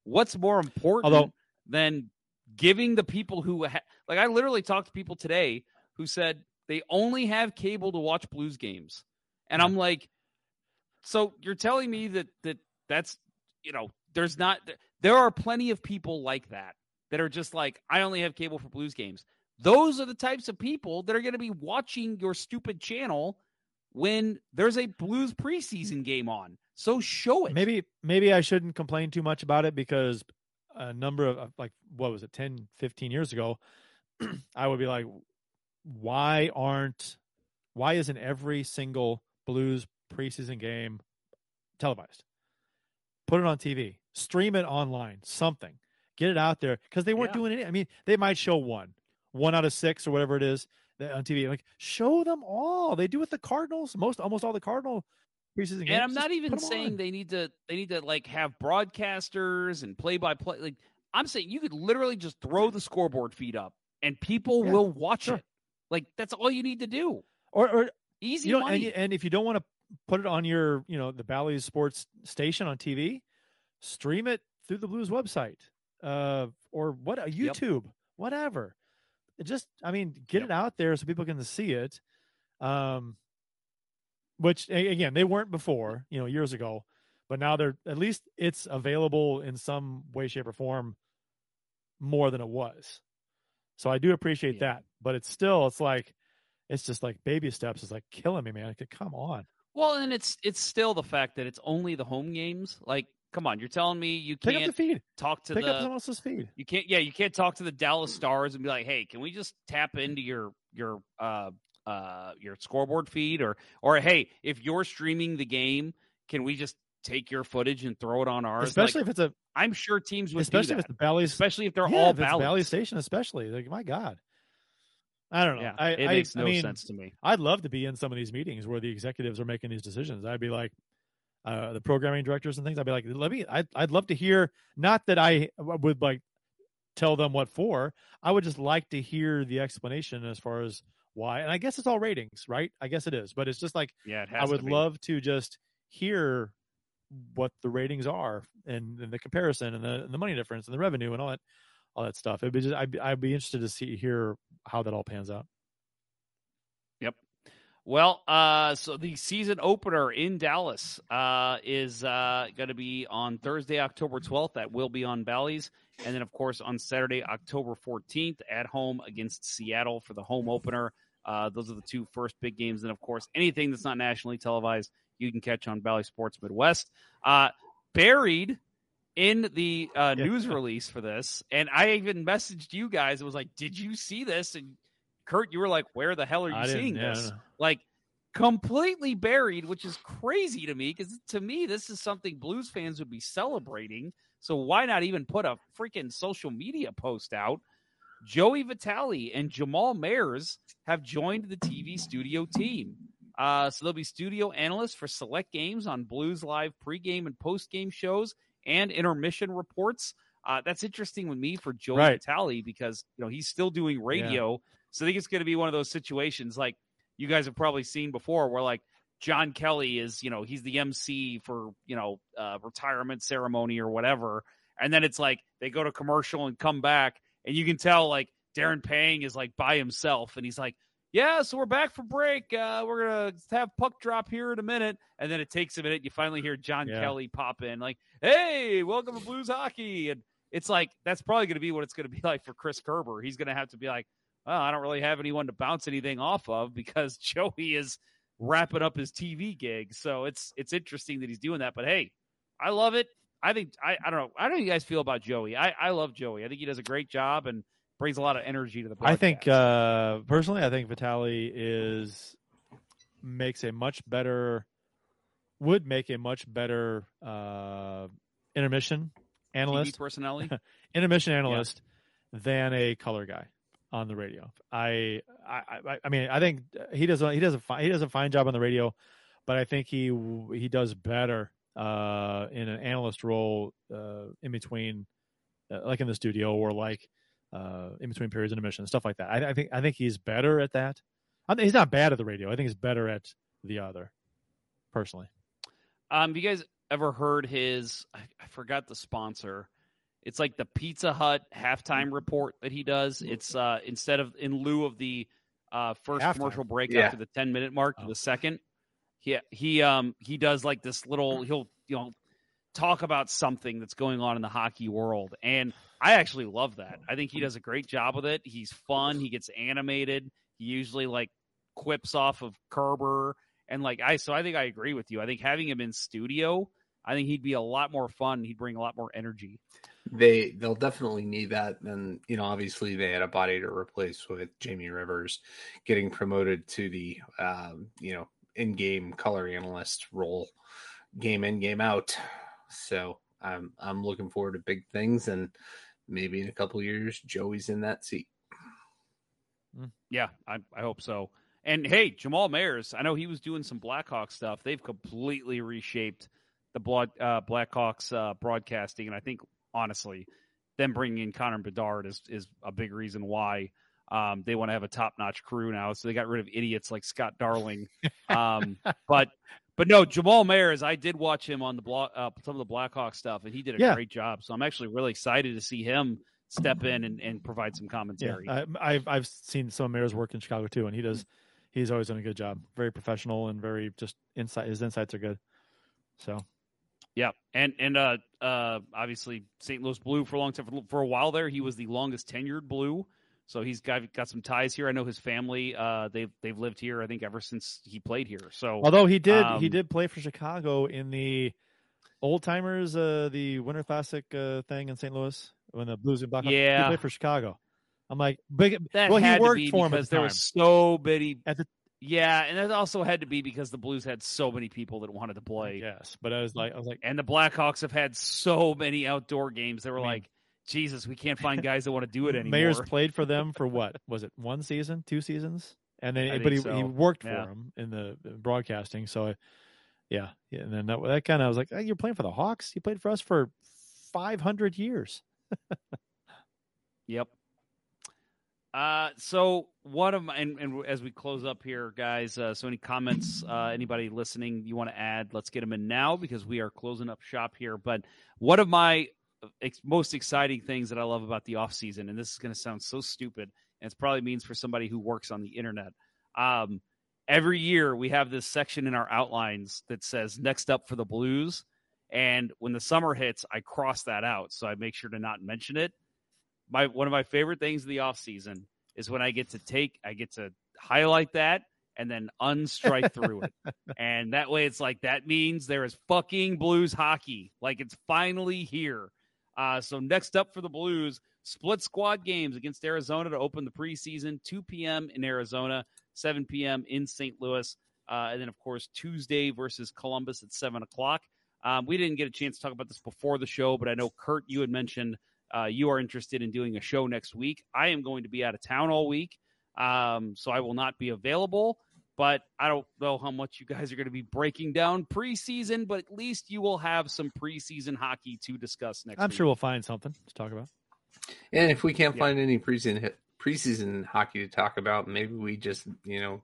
what's more important than giving the people who I literally talked to people today who said they only have cable to watch Blues games. And I'm like, so you're telling me that's, there are plenty of people like that are just like, I only have cable for Blues games. Those are the types of people that are going to be watching your stupid channel when there's a Blues preseason game on. So show it. Maybe I shouldn't complain too much about it because a number of, like, what was it, 10, 15 years ago, I would be like, why isn't every single Blues preseason game televised? Put it on TV, stream it online, something, get it out there. Cause they weren't doing it. I mean, they might show one out of six or whatever it is on TV. Like, show them all. They do with the Cardinals, almost all the Cardinal preseason games. And I'm not even saying they need to like have broadcasters and play-by-play. Like, I'm saying you could literally just throw the scoreboard feed up and people will watch it. Like, that's all you need to do. Or easy money. And if you don't want to put it on your, the Bally Sports station on TV, stream it through the Blues website, or YouTube, whatever. Get it out there so people can see it. Which again, they weren't before, years ago, but now they're, at least it's available in some way, shape, or form more than it was. So I do appreciate that, but it's just like baby steps is like killing me, man. I could come on. Well, and it's still the fact that it's only the home games. Like, come on, you're telling me you can't pick up the feed. Pick up someone else's feed. You can't talk to the Dallas Stars and be like, hey, can we just tap into your scoreboard feed? Or hey, if you're streaming the game, can we just take your footage and throw it on ours? Especially if it's a, I'm sure teams would, especially do that. If it's the Bally's, especially if they're all Bally's. Bally Station, especially. Like, my God. I don't know. Yeah, it makes no sense to me. I'd love to be in some of these meetings where the executives are making these decisions. I'd be like, the programming directors and things. I'd be like, I'd love to hear. Not that I would like tell them what for. I would just like to hear the explanation as far as why. And I guess it's all ratings, right? I guess it is. But it's just like, I would love to just hear what the ratings are and the comparison and the money difference and the revenue and all that. All that stuff. It'd be just, I'd be interested to hear how that all pans out. Yep. Well, so the season opener in Dallas is going to be on Thursday, October 12th. That will be on Bally's. And then, of course, on Saturday, October 14th, at home against Seattle for the home opener. Those are the two first big games. And, of course, anything that's not nationally televised, you can catch on Bally Sports Midwest. Buried in the news release for this, and I even messaged you guys. It was like, did you see this? And Kurt, you were like, where the hell are you seeing this? Like, completely buried, which is crazy to me, because to me, this is something Blues fans would be celebrating. So why not even put a freaking social media post out? Joey Vitale and Jamal Mayers have joined the TV studio team. So they'll be studio analysts for select games on Blues Live pregame and postgame shows and intermission reports. That's interesting with me for Joey Vitale, because he's still doing radio. Yeah. So I think it's going to be one of those situations like you guys have probably seen before, where like John Kelly is, he's the MC for retirement ceremony or whatever, and then it's like they go to commercial and come back, and you can tell like Darren Pang is like by himself, and he's like, yeah, so we're back for break. We're going to have puck drop here in a minute. And then it takes a minute. You finally hear John Kelly pop in like, hey, welcome to Blues hockey. And it's like, that's probably going to be what it's going to be like for Chris Kerber. He's going to have to be like, well, I don't really have anyone to bounce anything off of, because Joey is wrapping up his TV gig. So it's interesting that he's doing that. But, hey, I love it. I think I don't know. I don't know how you guys feel about Joey. I love Joey. I think he does a great job and brings a lot of energy to the broadcast. I think, personally, I think Vitale would make a much better intermission analyst, TV personality, intermission analyst than a color guy on the radio. I mean, I think he does a fine job on the radio, but I think he does better in an analyst role in between, like in the studio or like. In between periods and emissions, stuff like that. I think he's better at that. He's not bad at the radio. I think he's better at the other, personally. Have you guys ever heard his? I forgot the sponsor. It's like the Pizza Hut halftime report that he does. It's in lieu of the first halftime commercial break after the 10-minute mark, the second. Yeah, he does like this little. He'll talk about something that's going on in the hockey world, and I actually love that. I think he does a great job with it. He's fun. He gets animated. He usually like quips off of Kerber. And like, I think I agree with you. I think having him in studio, I think he'd be a lot more fun. He'd bring a lot more energy. They'll definitely need that. And, you know, obviously they had a body to replace with Jamie Rivers getting promoted to the, you know, in-game color analyst role, game in, game out. So I'm looking forward to big things, and maybe in a couple of years, Joey's in that seat. Yeah, I hope so. And hey, Jamal Mayers, I know he was doing some Blackhawk stuff. They've completely reshaped the Blackhawks broadcasting, and I think honestly, them bringing in Connor Bedard is a big reason why they want to have a top-notch crew now. So they got rid of idiots like Scott Darling. But no, Jamal Mayers, I did watch him on the some of the Blackhawks stuff, and he did a great job. So I'm actually really excited to see him step in and provide some commentary. Yeah, I've seen some of Mayers' work in Chicago too, and he's always done a good job. Very professional and very just insight. His insights are good. So. Yeah, and obviously St. Louis Blue for a long time. For a while there, he was the longest tenured Blue, so he's got some ties here. I know his family; they've lived here, I think, ever since he played here. So, although he did play for Chicago in the Old Timers, the Winter Classic thing in St. Louis when the Blues and Blackhawks. Yeah, he played for Chicago. I'm like, he worked for him because there was so many. Yeah, and it also had to be because the Blues had so many people that wanted to play. Yes, but I was like, and the Blackhawks have had so many outdoor games. They were Jesus, we can't find guys that want to do it anymore. Mayers played for them for what was it? One season, two seasons, and then he worked for them in the broadcasting. So, yeah, and then that kind of I was like, hey, you're playing for the Hawks. You played for us for 500 years. Yep. So one of my, and as we close up here, guys, so any comments, anybody listening, you want to add, let's get them in now because we are closing up shop here. But one of my most exciting things that I love about the off season, and this is going to sound so stupid, and it probably means for somebody who works on the internet, every year we have this section in our outlines that says next up for the Blues. And when the summer hits, I cross that out. So I make sure to not mention it. One of my favorite things of the off season is when I get to highlight that and then unstrike through it. And that way it's like, that means there is fucking Blues hockey. Like it's finally here. So next up for the Blues, split squad games against Arizona to open the preseason, 2 p.m. in Arizona, 7 p.m. in St. Louis. And then of course, Tuesday versus Columbus at 7:00. We didn't get a chance to talk about this before the show, but I know Kurt, you had mentioned, you are interested in doing a show next week. I am going to be out of town all week, so I will not be available. But I don't know how much you guys are going to be breaking down preseason, but at least you will have some preseason hockey to discuss next week. I'm sure we'll find something to talk about. And if we can't find any preseason hockey to talk about, maybe we just, you know,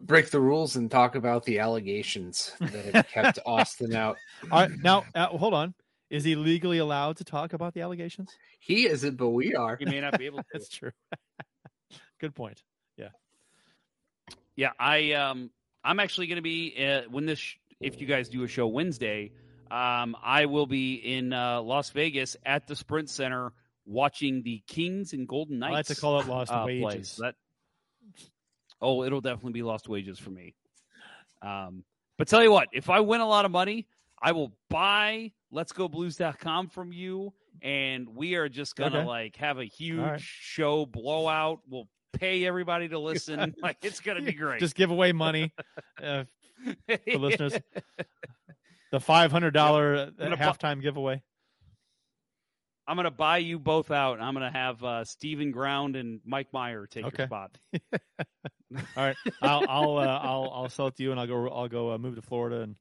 break the rules and talk about the allegations that have kept Austin out. All right, now, hold on. Is he legally allowed to talk about the allegations? He isn't, but we are. He may not be able to. That's true. Good point. Yeah. Yeah. I'm actually going to be, if you guys do a show Wednesday, I will be in Las Vegas at the Sprint Center watching the Kings and Golden Knights. I like to call it Lost Wages. It'll definitely be Lost Wages for me. But tell you what, if I win a lot of money, I will buy Let'sGoBlues.com from you, and we are just going to have a huge show blowout. We'll pay everybody to listen. It's going to be great. Just give away money for listeners. The $500 halftime giveaway. I'm going to buy you both out, and I'm going to have Steven Ground and Mike Meyer take your spot. All right. I'll sell it to you, and I'll go move to Florida and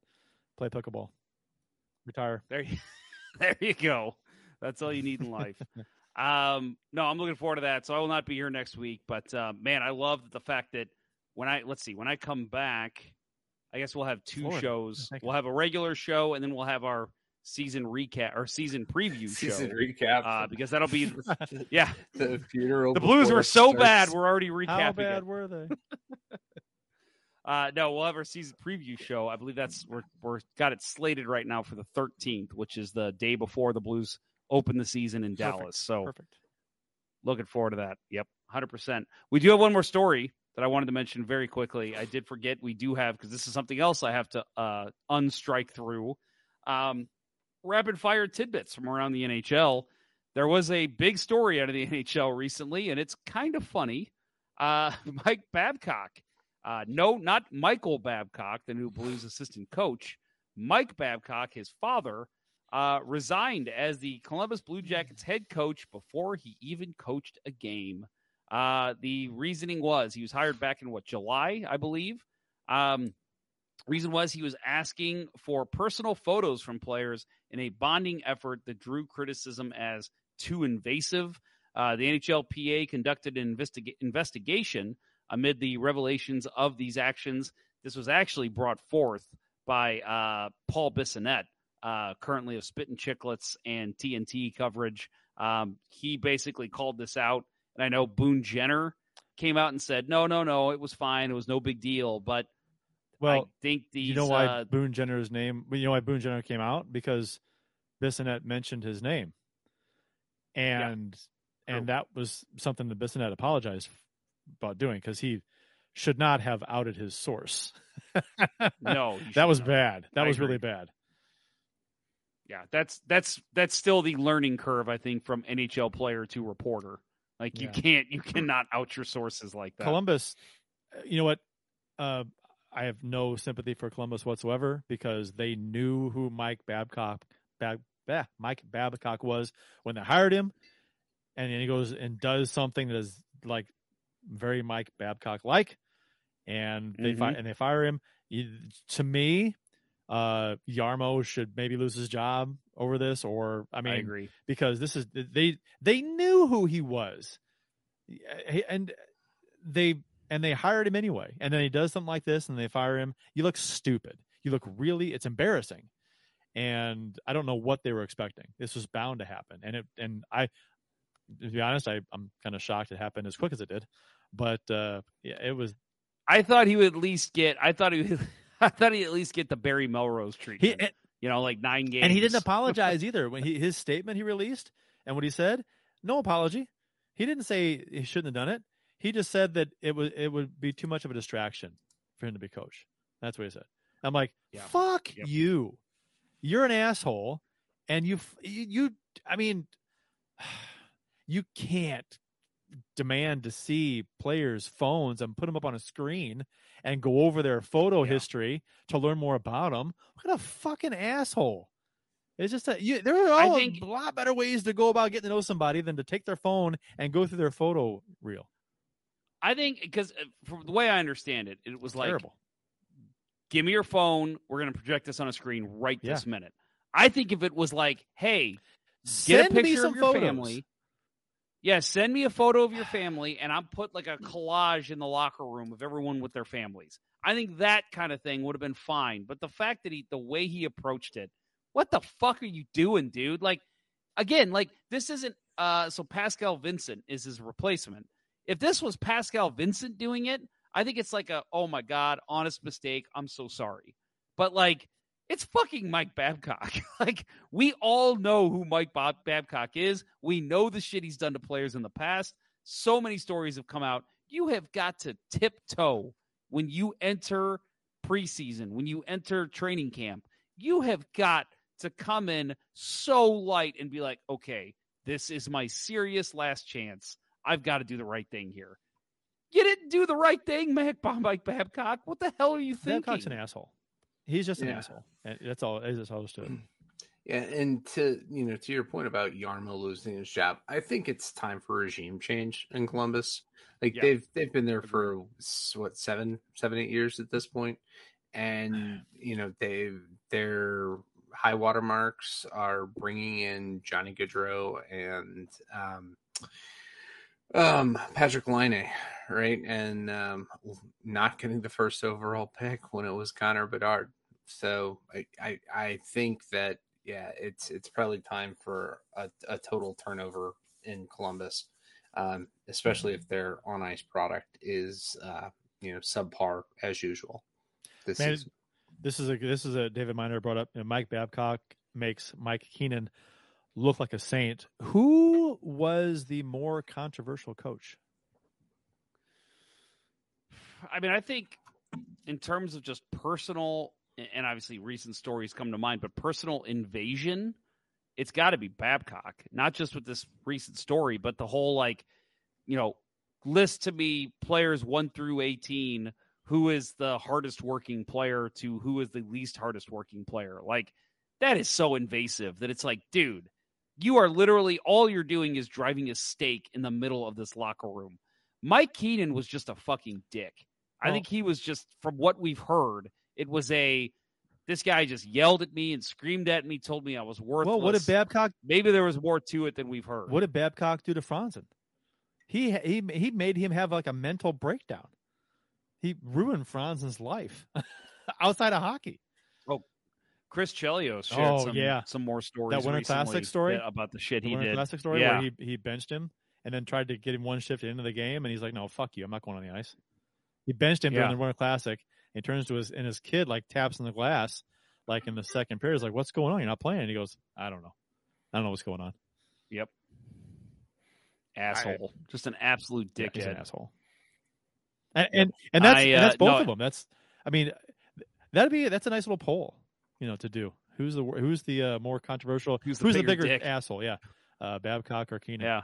play pickleball. Retire. There you go. That's all you need in life. No, I'm looking forward to that. So I will not be here next week. But, man, I love the fact that when I come back, I guess we'll have two shows. We'll have a regular show, and then we'll have our season preview show. Because that'll be, the funeral. The Blues were so bad, we're already recapping. How bad were they? No, we'll have our season preview show. I believe that's we're got it slated right now for the 13th, which is the day before the Blues open the season in Dallas. So looking forward to that. Yep, 100%. We do have one more story that I wanted to mention very quickly. I did forget we do have, because this is something else I have to unstrike through. rapid-fire tidbits from around the NHL. There was a big story out of the NHL recently, and it's kind of funny. Mike Babcock. No, not Michael Babcock, the new Blues assistant coach. Mike Babcock, his father, resigned as the Columbus Blue Jackets head coach before he even coached a game. The reasoning was he was hired back in July, I believe. Reason was he was asking for personal photos from players in a bonding effort that drew criticism as too invasive. The NHLPA conducted an investigation amid the revelations of these actions. This was actually brought forth by Paul Bissonnette, currently of Spit and Chicklets and TNT coverage. He basically called this out. And I know Boone Jenner came out and said, no, it was fine. It was no big deal. But I think these... You know why Boone Jenner's name... You know why Boone Jenner came out? Because Bissonnette mentioned his name. And that was something that Bissonnette apologized about doing, because he should not have outed his source. No. That was bad. That was really bad. Yeah, that's still the learning curve, I think, from NHL player to reporter. Like, you cannot out your sources like that. Columbus, you know what? I have no sympathy for Columbus whatsoever, because they knew who Mike Babcock was when they hired him. And then he goes and does something that is like very Mike Babcock-like, and they fire him. To me, Jarmo should maybe lose his job over this, I agree, because this is they knew who he was, and they hired him anyway, and then he does something like this and they fire him. You look stupid. You look really, it's embarrassing, and I don't know what they were expecting. This was bound to happen, to be honest, I'm kind of shocked it happened as quick as it did, but it was. I thought he'd at least get the Barry Melrose treatment. Like 9 games. And he didn't apologize either. When his statement he released and what he said, no apology. He didn't say he shouldn't have done it. He just said that it would be too much of a distraction for him to be coach. That's what he said. I'm like, fuck you. You're an asshole, and you can't demand to see players' phones and put them up on a screen and go over their photo history to learn more about them. What a fucking asshole. It's just that there are a lot better ways to go about getting to know somebody than to take their phone and go through their photo reel. I think, because from the way I understand it, it was like, terrible. Give me your phone. We're going to project this on a screen this minute. I think if it was like, hey, send get a picture of your photos. Family. Yeah, send me a photo of your family, and I'll put like a collage in the locker room of everyone with their families. I think that kind of thing would have been fine. But the fact that the way he approached it, what the fuck are you doing, dude? Like, again, like this isn't so Pascal Vincent is his replacement. If this was Pascal Vincent doing it, I think it's like oh my God, honest mistake. I'm so sorry. But like, it's fucking Mike Babcock. Like, we all know who Mike Babcock is. We know the shit he's done to players in the past. So many stories have come out. You have got to tiptoe when you enter preseason, when you enter training camp. You have got to come in so light and be like, okay, this is my serious last chance. I've got to do the right thing here. You didn't do the right thing, Mike Babcock. What the hell are you thinking? Babcock's an asshole. He's just an asshole. And that's all. That's all to it. Yeah, and to your point about Jarmo losing his job, I think it's time for regime change in Columbus. Like they've been there for what 7, 8 years at this point, and their high water marks are bringing in Johnny Gaudreau and Patrick Laine, right? And not getting the first overall pick when it was Connor Bedard. So I think that, it's probably time for a total turnover in Columbus, especially if their on-ice product is, subpar as usual. This is a David Miner brought up. Mike Babcock makes Mike Keenan look like a saint. Who was the more controversial coach? I mean, I think in terms of just personal and obviously recent stories come to mind, but personal invasion, it's got to be Babcock, not just with this recent story, but the whole, like, you know, list to me players 1 through 18, who is the hardest working player to who is the least hardest working player. Like, that is so invasive that it's like, dude, you are literally, all you're doing is driving a stake in the middle of this locker room. Mike Keenan was just a fucking dick. I think he was just, from what we've heard, it was a, this guy just yelled at me and screamed at me, told me I was worthless. Well, what did Babcock? Maybe there was more to it than we've heard. What did Babcock do to Franzen? He made him have like a mental breakdown. He ruined Franzen's life outside of hockey. Oh, Chris Chelios shared some more stories. That Winter Classic story about the shit he did. Classic story where he benched him and then tried to get him one shift into the game, and he's like, "No, fuck you, I'm not going on the ice." He benched him during the Winter Classic. He turns to his kid, like, taps on the glass, like, in the second period. He's like, "What's going on? You're not playing." And he goes, "I don't know. I don't know what's going on." Yep. Asshole. Just an absolute dickhead. Just an asshole. And that's both of them. That's a nice little poll, you know, to do. Who's the more controversial? Who's the bigger asshole? Yeah. Babcock or Keenan? Yeah.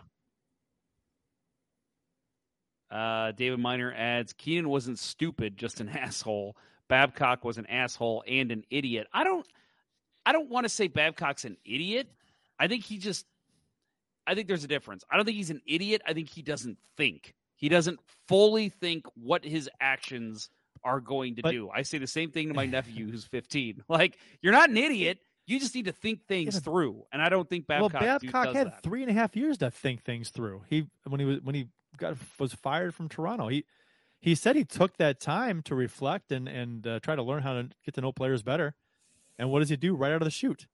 David Miner adds, Keenan wasn't stupid, just an asshole. Babcock was an asshole and an idiot. I don't want to say Babcock's an idiot. I think there's a difference. I don't think he's an idiot. I think he doesn't think. He doesn't fully think what his actions are going to do. I say the same thing to my nephew who's 15. Like, you're not an idiot. You just need to think things through. And I don't think Babcock had 3.5 years to think things through. When he was fired from Toronto. He said he took that time to reflect and try to learn how to get to know players better. And what does he do right out of the chute?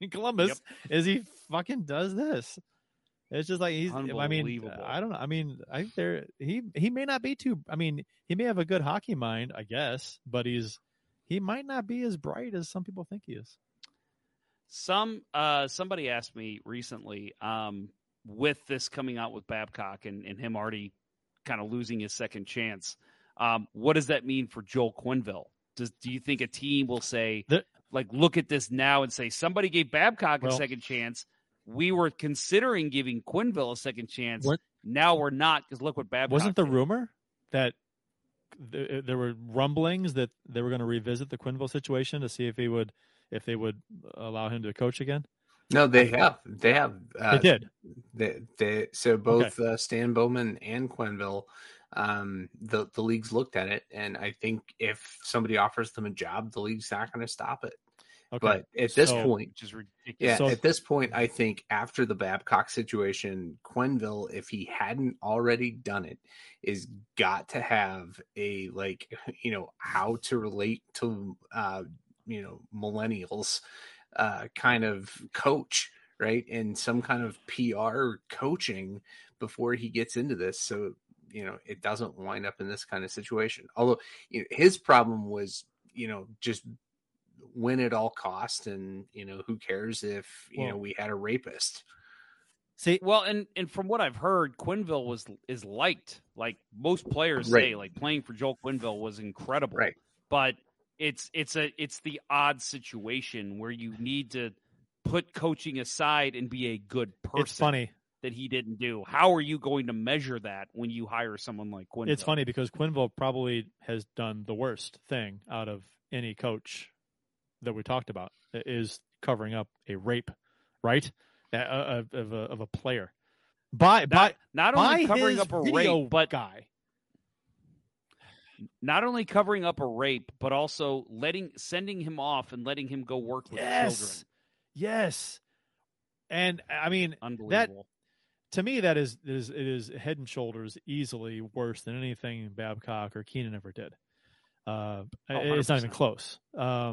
In Columbus, is he fucking does this? It's just like he's. I mean, I don't know. I mean, he may not be too. I mean, he may have a good hockey mind, I guess, but he might not be as bright as some people think he is. Somebody asked me recently. With this coming out with Babcock and him already kind of losing his second chance, what does that mean for Joel Quenneville? Do you think a team will say, look at this now and say, somebody gave Babcock a second chance. We were considering giving Quenneville a second chance. What? Now we're not, because look what Babcock wasn't the did. Rumor that there were rumblings that they were going to revisit the Quenneville situation to see if they would allow him to coach again? No, they have. They did. So both Stan Bowman and Quenneville, the leagues looked at it, and I think if somebody offers them a job, the league's not going to stop it. Okay. But at this point, which is ridiculous. Yeah, at this point, I think after the Babcock situation, Quenneville, if he hadn't already done it, is got to have a how to relate to millennials. Kind of coach, right? And some kind of PR coaching before he gets into this. So, it doesn't wind up in this kind of situation. Although his problem was, just win at all costs. And, who cares if, we had a rapist. See, well, and from what I've heard, Quenneville is liked. Like most players say, like playing for Joel Quenneville was incredible. Right. But It's the odd situation where you need to put coaching aside and be a good person. It's funny that he didn't do. How are you going to measure that when you hire someone like Quenneville? It's funny because Quenneville probably has done the worst thing out of any coach that we talked about, is covering up a rape, right? Of a player. Not only covering up a rape, but also sending him off and letting him go work with children. Yes. And I mean, unbelievable. That, to me, it is head and shoulders easily worse than anything Babcock or Keenan ever did. It's not even close. I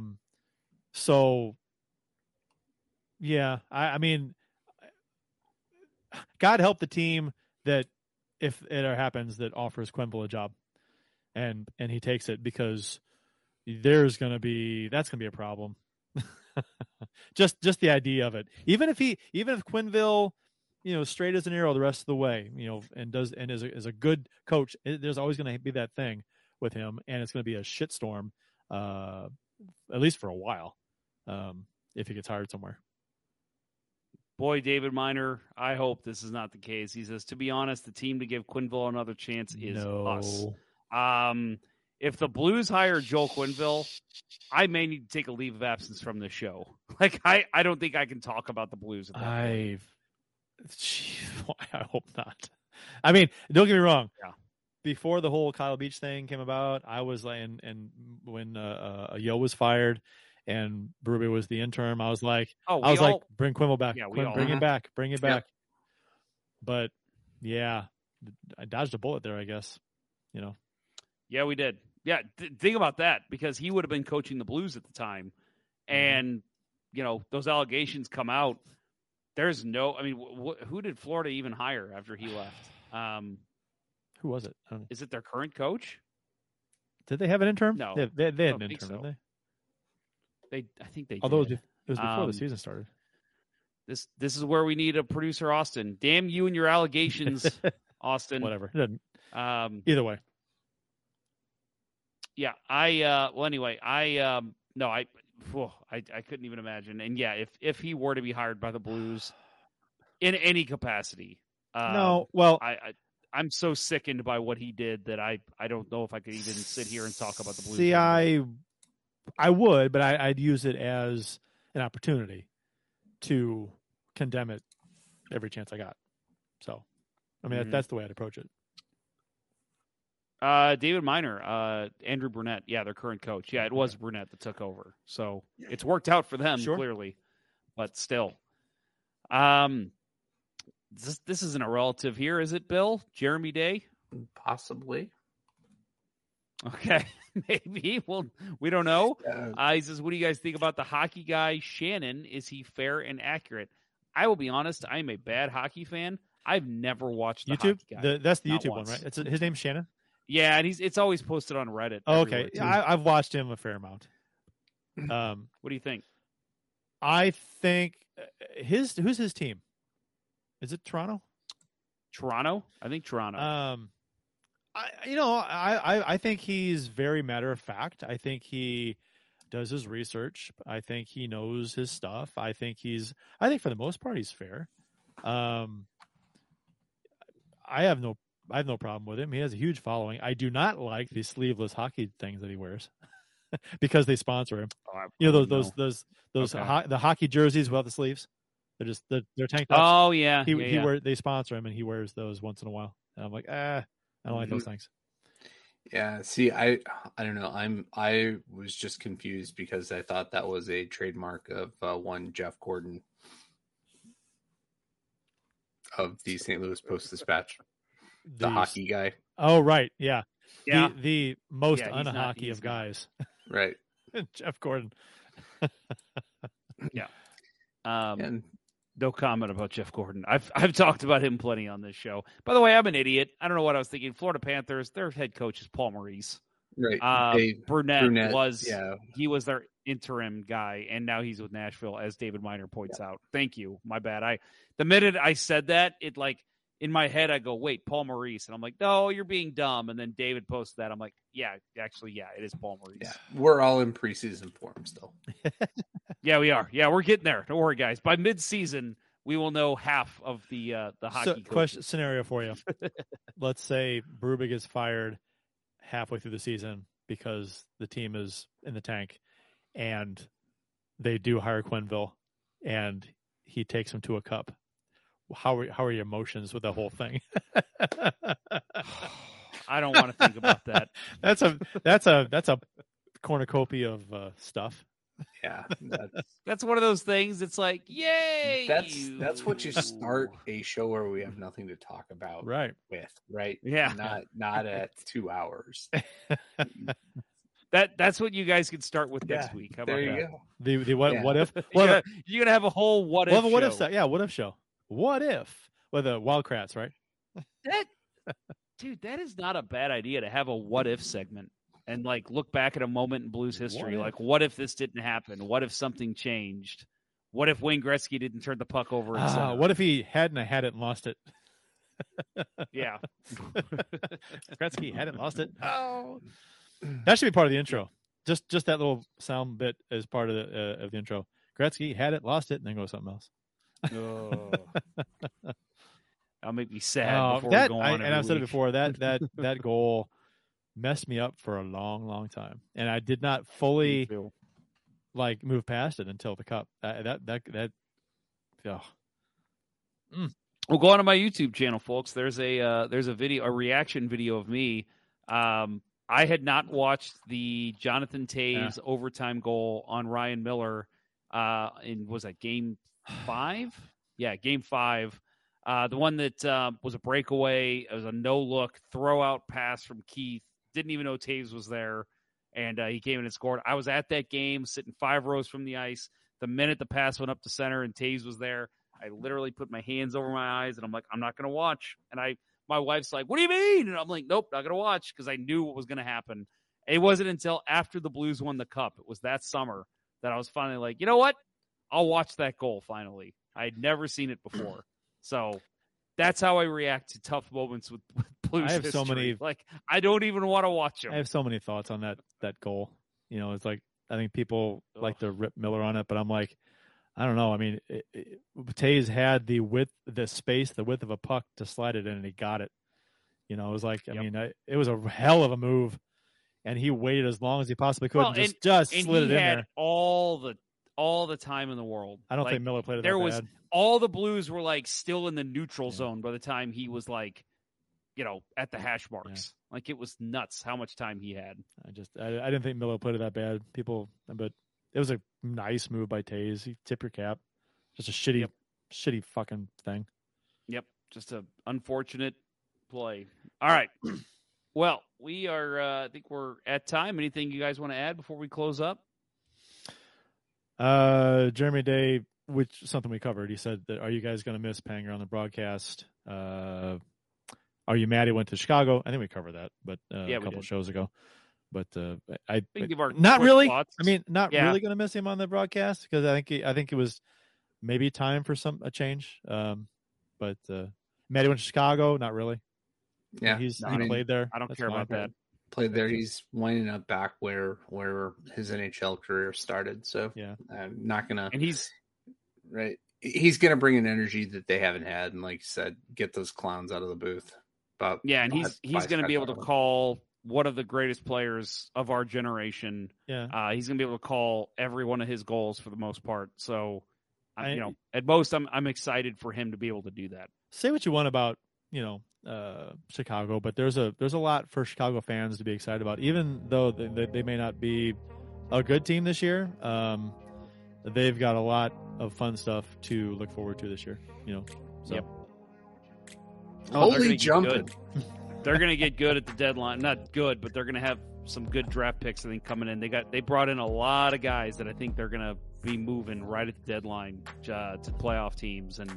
mean, God help the team that, if it ever happens, that offers Quenneville a job. And he takes it, because that's going to be a problem. just the idea of it. Even if Quenneville, straight as an arrow the rest of the way, and is a good coach, there's always going to be that thing with him, and it's going to be a shitstorm at least for a while, if he gets hired somewhere. Boy, David Miner, I hope this is not the case. He says, to be honest, the team to give Quenneville another chance is us. If the Blues hire Joel Quenneville, I may need to take a leave of absence from this show. Like, I don't think I can talk about the Blues at that point. I hope not. I mean, don't get me wrong. Yeah. Before the whole Kyle Beach thing came about, I was like, and when Yo was fired and Berube was the interim, I was like, like, bring Quenneville back. Yeah, bring it back. But yeah, I dodged a bullet there, I guess. You know. Yeah, we did. Yeah, think about that, because he would have been coaching the Blues at the time, and you know those allegations come out. There's no, I mean, who did Florida even hire after he left? Who was it? Is it their current coach? Did they have an interim? No, they had an interim, didn't they? I think they. Although did. It was before the season started. This is where we need a producer, Austin. Damn you and your allegations, Austin. Whatever. Either way. Yeah, I couldn't even imagine. And yeah, if he were to be hired by the Blues in any capacity, I'm so sickened by what he did that I don't know if I could even sit here and talk about the Blues. See, I would, but I'd use it as an opportunity to condemn it every chance I got. So, I mean, that's the way I'd approach it. David Miner, Andrew Burnett. Yeah, their current coach. Yeah, it was Burnett that took over. So it's worked out for them, clearly, but still. This isn't a relative here, is it, Bill? Jeremy Day? Possibly. Okay, maybe. Well, we don't know. He says, what do you guys think about the hockey guy, Shannon? Is he fair and accurate? I will be honest, I am a bad hockey fan. I've never watched the YouTube hockey guy. That's the YouTube one, right? His name's Shannon? Yeah, and it's always posted on Reddit. Oh, okay, I've watched him a fair amount. What do you think? I think who's his team? Is it Toronto? I think Toronto. I think he's very matter of fact. I think he does his research. I think he knows his stuff. I think for the most part he's fair. I have no problem with him. He has a huge following. I do not like the sleeveless hockey things that he wears because they sponsor him. Oh, you know those okay. The hockey jerseys without the sleeves. They're just they're tank tops. Oh yeah, he wears. They sponsor him, and he wears those once in a while. And I'm like, I don't like those things. Yeah, see, I don't know. I was just confused because I thought that was a trademark of one Jeff Gordon of the St. Louis Post-Dispatch. The hockey guy. Oh, right. Yeah. The most un-hockey of guys. Right. Jeff Gordon. Yeah. And no comment about Jeff Gordon. I've talked about him plenty on this show. By the way, I'm an idiot. I don't know what I was thinking. Florida Panthers, their head coach is Paul Maurice. Right. Burnett was, he was their interim guy, and now he's with Nashville, as David Miner points out. Thank you. My bad. The minute I said that, it in my head, I go, wait, Paul Maurice. And I'm like, no, you're being dumb. And then David posted that. I'm like, yeah, it is Paul Maurice. Yeah, we're all in preseason form still. Yeah, we are. Yeah, we're getting there. Don't worry, guys. By midseason, we will know half of the hockey question scenario for you. Let's say Berube gets fired halfway through the season because the team is in the tank, and they do hire Quenneville, and he takes him to a cup. How are your emotions with the whole thing? I don't want to think about that. That's a cornucopia of stuff. Yeah, that's one of those things. It's like, yay! That's what you start a show where we have nothing to talk about. Right. Right. Yeah. Not at 2 hours. That's what you guys can start with next week. How about there you go. The what if? You're gonna have a whole what if? What if? Yeah. What if show. What if with the Wildcrats, right? That is not a bad idea to have a what if segment and look back at a moment in Blues history. What if this didn't happen? What if something changed? What if Wayne Gretzky didn't turn the puck over? What if he hadn't had it and lost it? Yeah. Gretzky hadn't lost it. Oh, that should be part of the intro. Just that little sound bit as part of the intro. Gretzky had it, lost it, and then go something else. Oh. That'll make me sad. I've said it before, that goal messed me up for a long, long time, and I did not fully move past it until the cup. Well, go on to my YouTube channel, folks. There's a video, a reaction video of me. I had not watched the Jonathan Toews overtime goal on Ryan Miller in, was that game 5? Yeah, game 5. The one that was a breakaway. It was a no-look, throw-out pass from Keith. Didn't even know Toews was there, and he came in and scored. I was at that game, sitting 5 rows from the ice. The minute the pass went up to center and Toews was there, I literally put my hands over my eyes, and I'm like, I'm not going to watch. And my wife's like, what do you mean? And I'm like, nope, not going to watch, because I knew what was going to happen. It wasn't until after the Blues won the Cup, it was that summer, that I was finally like, you know what? I'll watch that goal finally. I had never seen it before. So that's how I react to tough moments with Blues history. I don't even want to watch them. I have so many thoughts on that goal. You know, it's like, I think people like to rip Miller on it, but I'm like, I don't know. I mean, Toews had the width of a puck to slide it in, and he got it. You know, it was like, it was a hell of a move, and he waited as long as he possibly could and slid it in there. He had all the time in the world. I don't think Miller played it that bad. All the Blues were still in the neutral zone by the time he was at the hash marks. Yeah. It was nuts how much time he had. I didn't think Miller played it that bad. But it was a nice move by Toews. You tip your cap. Just a shitty, shitty fucking thing. Yep. Just an unfortunate play. All right. Well, we are, I think we're at time. Anything you guys want to add before we close up? Jeremy Day, which something we covered. He said that, are you guys going to miss Panger on the broadcast? Are you mad he went to Chicago? I think we covered that, but a couple shows ago. But I think not really. Thoughts. I mean, not really going to miss him on the broadcast, because I think it was maybe time for a change. But Maddie went to Chicago. Not really. Yeah, he played there. I don't care about that. Played there. He's winding up back where his NHL career started. So yeah, I'm not gonna. And he's right. He's gonna bring an energy that they haven't had, and like you said, get those clowns out of the booth. But yeah, and he's gonna be able to call one of the greatest players of our generation. Yeah. He's going to be able to call every one of his goals for the most part. So, I'm excited for him to be able to do that. Say what you want about, Chicago, but there's a lot for Chicago fans to be excited about, even though they may not be a good team this year. They've got a lot of fun stuff to look forward to this year, so. Yep. Holy jumping. They're going to get good at the deadline. Not good, but they're going to have some good draft picks, I think, coming in. They brought in a lot of guys that I think they're going to be moving right at the deadline to playoff teams and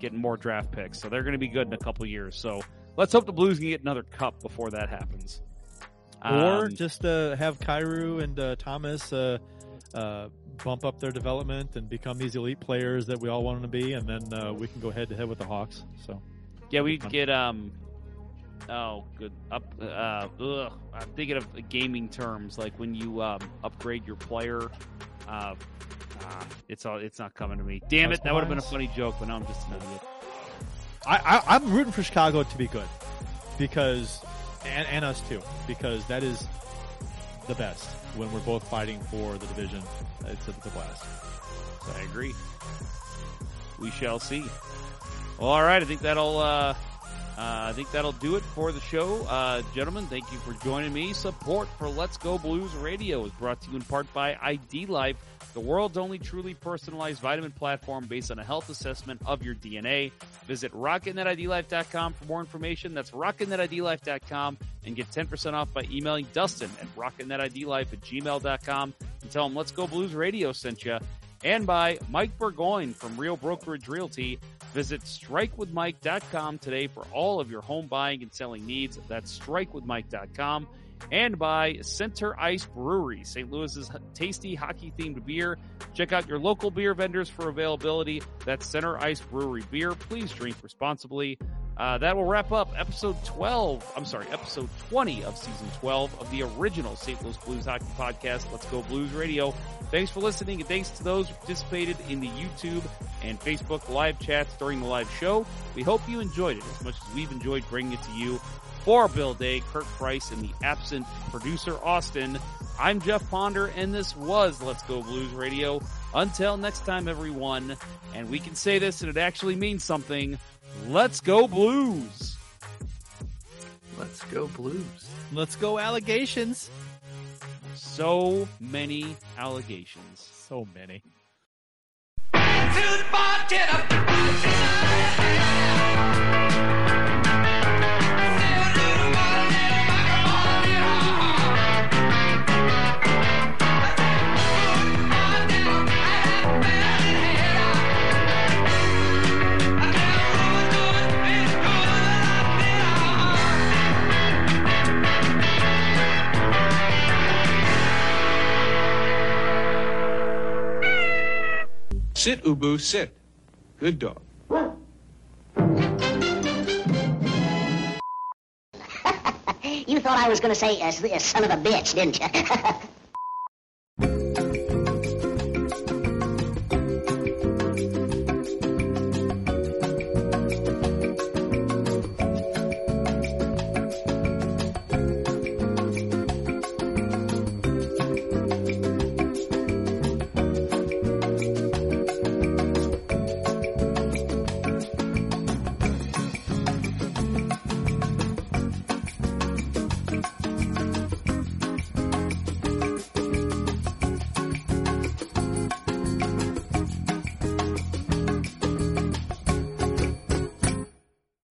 getting more draft picks. So they're going to be good in a couple of years. So let's hope the Blues can get another cup before that happens. Or just have Kyrou and Thomas bump up their development and become these elite players that we all want them to be, and then we can go head-to-head with the Hawks. So yeah, we get... I'm thinking of gaming terms, like when you upgrade your player. It's not coming to me. Damn it! That would have been a funny joke, but now I'm just an idiot. I'm rooting for Chicago to be good, because and us too, because that is the best when we're both fighting for the division. It's a blast. So. I agree. We shall see. Well, all right, I think that'll. I think that'll do it for the show. Gentlemen, thank you for joining me. Support for Let's Go Blues Radio is brought to you in part by ID Life, the world's only truly personalized vitamin platform based on a health assessment of your DNA. Visit RockinThatIDLife.com for more information. That's RockinThatIDLife.com, and get 10% off by emailing Dustin at RockinThatIDLife@gmail.com and tell him Let's Go Blues Radio sent you. And by Mike Burgoyne from Real Brokerage Realty. Visit strikewithmike.com today for all of your home buying and selling needs. That's strikewithmike.com. And by Center Ice Brewery, St. Louis's tasty hockey-themed beer. Check out your local beer vendors for availability. That's Center Ice Brewery beer. Please drink responsibly. That will wrap up episode 20 of season 12 of the original St. Louis Blues Hockey Podcast, Let's Go Blues Radio. Thanks for listening, and thanks to those who participated in the YouTube and Facebook live chats during the live show. We hope you enjoyed it as much as we've enjoyed bringing it to you. For Bill Day, Kirk Price, and the absent producer Austin, I'm Jeff Ponder, and this was Let's Go Blues Radio. Until next time, everyone, and we can say this and it actually means something, let's go Blues! Let's go Blues. Let's go allegations. So many allegations. So many. To the bartender. Sit, Ubu, sit. Good dog. You thought I was going to say, son of a bitch, didn't you?